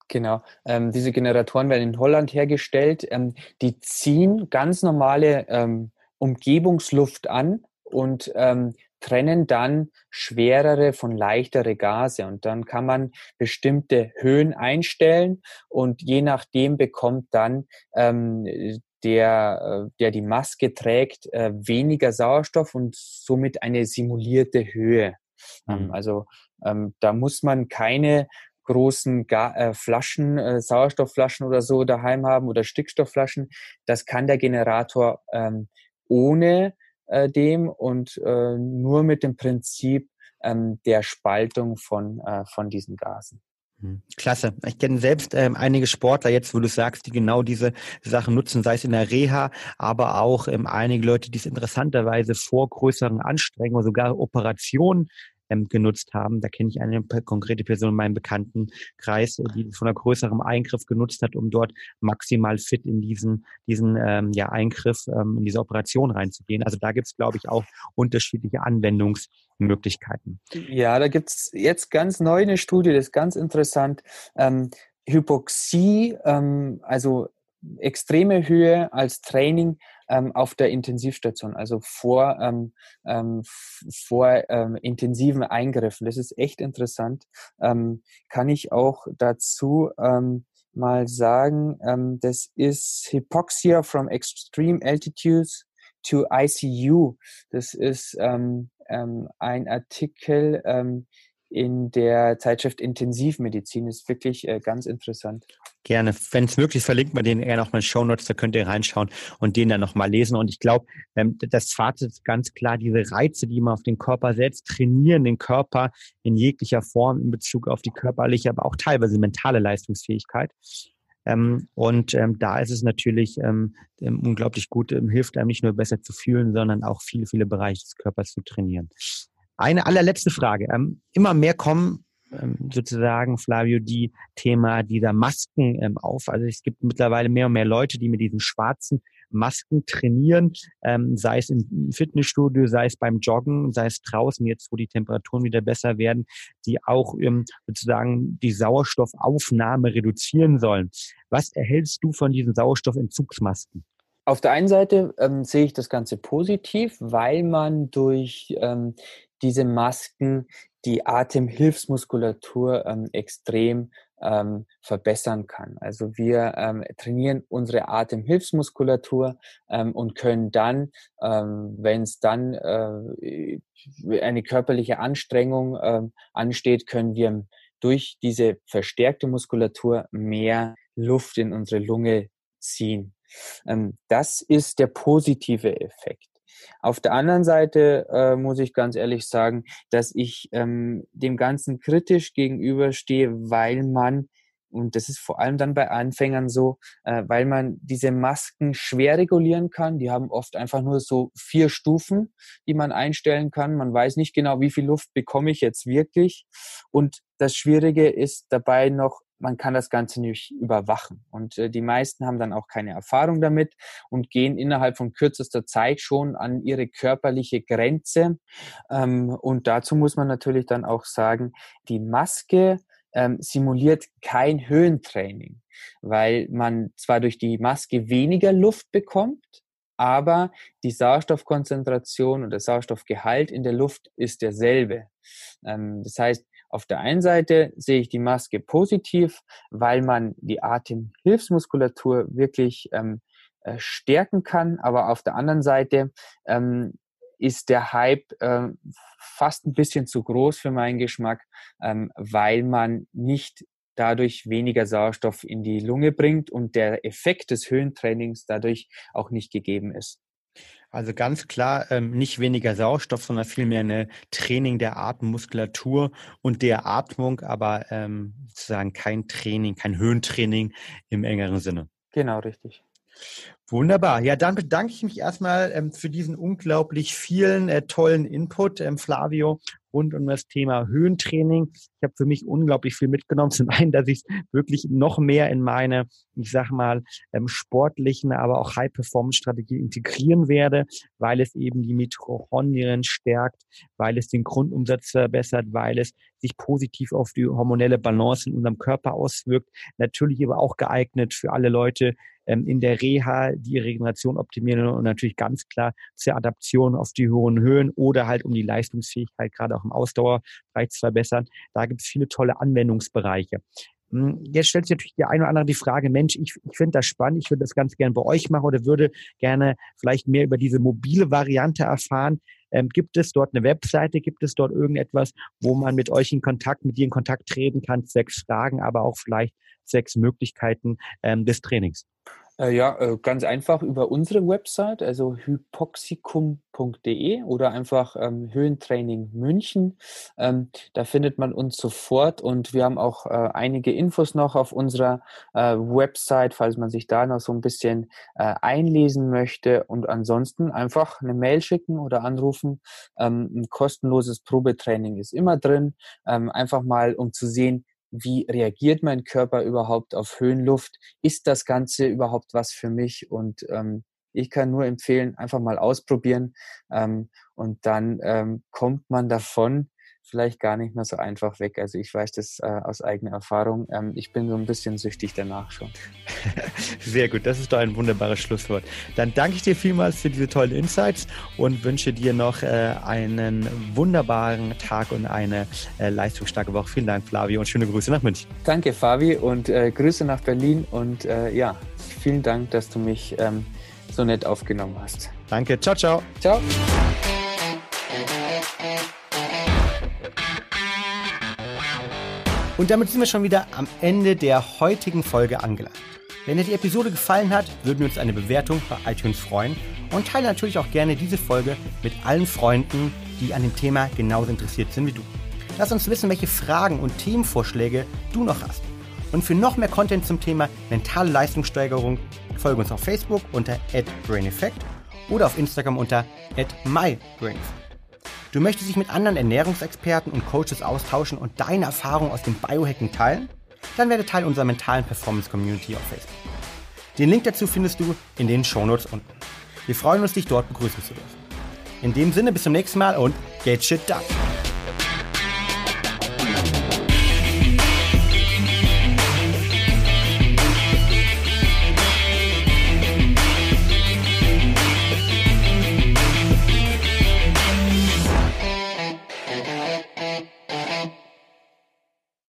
Genau, ähm, diese Generatoren werden in Holland hergestellt. Ähm, die ziehen ganz normale ähm, Umgebungsluft an und ähm, trennen dann schwerere von leichtere Gase und dann kann man bestimmte Höhen einstellen und je nachdem bekommt dann ähm, der, der die Maske trägt, äh, weniger Sauerstoff und somit eine simulierte Höhe. Mhm. Ähm, also ähm, da muss man keine großen Ga- äh, Flaschen, äh, Sauerstoffflaschen oder so daheim haben oder Stickstoffflaschen. Das kann der Generator ähm, ohne äh, dem und äh, nur mit dem Prinzip ähm, der Spaltung von, äh, von diesen Gasen. Klasse. Ich kenne selbst ähm, einige Sportler jetzt, wo du sagst, die genau diese Sachen nutzen, sei es in der Reha, aber auch ähm, einige Leute, die es interessanterweise vor größeren Anstrengungen, sogar Operationen ähm, genutzt haben. Da kenne ich eine konkrete Person in meinem Bekanntenkreis, die es von einem größeren Eingriff genutzt hat, um dort maximal fit in diesen diesen ähm, ja Eingriff, ähm, in diese Operation reinzugehen. Also da gibt es, glaube ich, auch unterschiedliche Anwendungs Möglichkeiten. Ja, da gibt es jetzt ganz neu eine Studie, das ist ganz interessant. Ähm, Hypoxie, ähm, also extreme Höhe als Training ähm, auf der Intensivstation, also vor, ähm, ähm, vor ähm, intensiven Eingriffen. Das ist echt interessant. Ähm, kann ich auch dazu ähm, mal sagen, ähm, das ist Hypoxia from Extreme Altitudes to I C U. Das ist ähm, ähm, ein Artikel ähm, in der Zeitschrift Intensivmedizin. Ist wirklich äh, ganz interessant. Gerne. Wenn es möglich ist, verlinkt man den eher nochmal in den Shownotes, da könnt ihr reinschauen und den dann nochmal lesen. Und ich glaube, ähm, das Fazit ist ganz klar, diese Reize, die man auf den Körper setzt, trainieren den Körper in jeglicher Form in Bezug auf die körperliche, aber auch teilweise mentale Leistungsfähigkeit. Ähm, und ähm, da ist es natürlich ähm, unglaublich gut, ähm, hilft einem nicht nur besser zu fühlen, sondern auch viele, viele Bereiche des Körpers zu trainieren. Eine allerletzte Frage. Ähm, immer mehr kommen ähm, sozusagen, Flavio, die Thema dieser Masken ähm, auf. Also es gibt mittlerweile mehr und mehr Leute, die mit diesen schwarzen Masken trainieren, ähm, sei es im Fitnessstudio, sei es beim Joggen, sei es draußen, jetzt wo die Temperaturen wieder besser werden, die auch ähm, sozusagen die Sauerstoffaufnahme reduzieren sollen. Was erhältst du von diesen Sauerstoffentzugsmasken? Auf der einen Seite ähm, sehe ich das Ganze positiv, weil man durch ähm, diese Masken die Atemhilfsmuskulatur ähm, extrem ähm, verbessern kann. Also wir ähm, trainieren unsere Atemhilfsmuskulatur ähm, und können dann, ähm, wenn es dann äh, eine körperliche Anstrengung äh, ansteht, können wir durch diese verstärkte Muskulatur mehr Luft in unsere Lunge ziehen. Ähm, das ist der positive Effekt. Auf der anderen Seite äh, muss ich ganz ehrlich sagen, dass ich ähm, dem Ganzen kritisch gegenüberstehe, weil man, und das ist vor allem dann bei Anfängern so, äh, weil man diese Masken schwer regulieren kann. Die haben oft einfach nur so vier Stufen, die man einstellen kann. Man weiß nicht genau, wie viel Luft bekomme ich jetzt wirklich. Und das Schwierige ist dabei noch, man kann das Ganze nicht überwachen. Und äh, die meisten haben dann auch keine Erfahrung damit und gehen innerhalb von kürzester Zeit schon an ihre körperliche Grenze. Ähm, und dazu muss man natürlich dann auch sagen, die Maske ähm, simuliert kein Höhentraining, weil man zwar durch die Maske weniger Luft bekommt, aber die Sauerstoffkonzentration und der Sauerstoffgehalt in der Luft ist derselbe. Ähm, das heißt, auf der einen Seite sehe ich die Maske positiv, weil man die Atemhilfsmuskulatur wirklich ähm, äh, stärken kann. Aber auf der anderen Seite ähm, ist der Hype äh, fast ein bisschen zu groß für meinen Geschmack, ähm, weil man nicht dadurch weniger Sauerstoff in die Lunge bringt und der Effekt des Höhentrainings dadurch auch nicht gegeben ist. Also ganz klar ähm, nicht weniger Sauerstoff, sondern vielmehr eine Training der Atemmuskulatur und der Atmung, aber ähm, sozusagen kein Training, kein Höhentraining im engeren Sinne. Genau, richtig. Wunderbar. Ja, dann bedanke ich mich erstmal ähm, für diesen unglaublich vielen äh, tollen Input, ähm, Flavio, rund um das Thema Höhentraining. Ich habe für mich unglaublich viel mitgenommen. Zum einen, dass ich es wirklich noch mehr in meine, ich sag mal, ähm, sportlichen, aber auch High-Performance-Strategie integrieren werde, weil es eben die Mitochondrien stärkt, weil es den Grundumsatz verbessert, weil es sich positiv auf die hormonelle Balance in unserem Körper auswirkt. Natürlich aber auch geeignet für alle Leute ähm, in der Reha, die ihre Regeneration optimieren und natürlich ganz klar zur Adaption auf die höheren Höhen oder halt um die Leistungsfähigkeit gerade auch im Ausdauerbereich zu verbessern. Da gibt es viele tolle Anwendungsbereiche. Jetzt stellt sich natürlich der eine oder andere die Frage, Mensch, ich, ich finde das spannend, ich würde das ganz gerne bei euch machen oder würde gerne vielleicht mehr über diese mobile Variante erfahren. Ähm, gibt es dort eine Webseite, gibt es dort irgendetwas, wo man mit euch in Kontakt, mit dir in Kontakt treten kann, sechs Fragen, aber auch vielleicht sechs Möglichkeiten ähm, des Trainings? Ja, ganz einfach über unsere Website, also hypoxicum punkt de oder einfach ähm, Höhentraining München. Ähm, da findet man uns sofort und wir haben auch äh, einige Infos noch auf unserer äh, Website, falls man sich da noch so ein bisschen äh, einlesen möchte. Und ansonsten einfach eine Mail schicken oder anrufen. Ähm, ein kostenloses Probetraining ist immer drin. Ähm, einfach mal, um zu sehen, wie reagiert mein Körper überhaupt auf Höhenluft? Ist das Ganze überhaupt was für mich? Und ähm, ich kann nur empfehlen, einfach mal ausprobieren. Ähm, und dann ähm, kommt man davon vielleicht gar nicht mehr so einfach weg. Also ich weiß das äh, aus eigener Erfahrung. Ähm, ich bin so ein bisschen süchtig danach schon. Sehr gut, das ist doch ein wunderbares Schlusswort. Dann danke ich dir vielmals für diese tollen Insights und wünsche dir noch äh, einen wunderbaren Tag und eine äh, leistungsstarke Woche. Vielen Dank, Flavio, und schöne Grüße nach München. Danke, Fabi, und äh, Grüße nach Berlin. Und äh, ja, vielen Dank, dass du mich ähm, so nett aufgenommen hast. Danke, ciao, ciao. Ciao. Und damit sind wir schon wieder am Ende der heutigen Folge angelangt. Wenn dir die Episode gefallen hat, würden wir uns eine Bewertung bei iTunes freuen und teile natürlich auch gerne diese Folge mit allen Freunden, die an dem Thema genauso interessiert sind wie du. Lass uns wissen, welche Fragen und Themenvorschläge du noch hast. Und für noch mehr Content zum Thema mentale Leistungssteigerung folge uns auf Facebook unter at brain effect oder auf Instagram unter at my brain effect. Du möchtest dich mit anderen Ernährungsexperten und Coaches austauschen und deine Erfahrungen aus dem Biohacking teilen? Dann werde Teil unserer mentalen Performance-Community auf Facebook. Den Link dazu findest du in den Shownotes unten. Wir freuen uns, dich dort begrüßen zu dürfen. In dem Sinne, bis zum nächsten Mal und get shit done!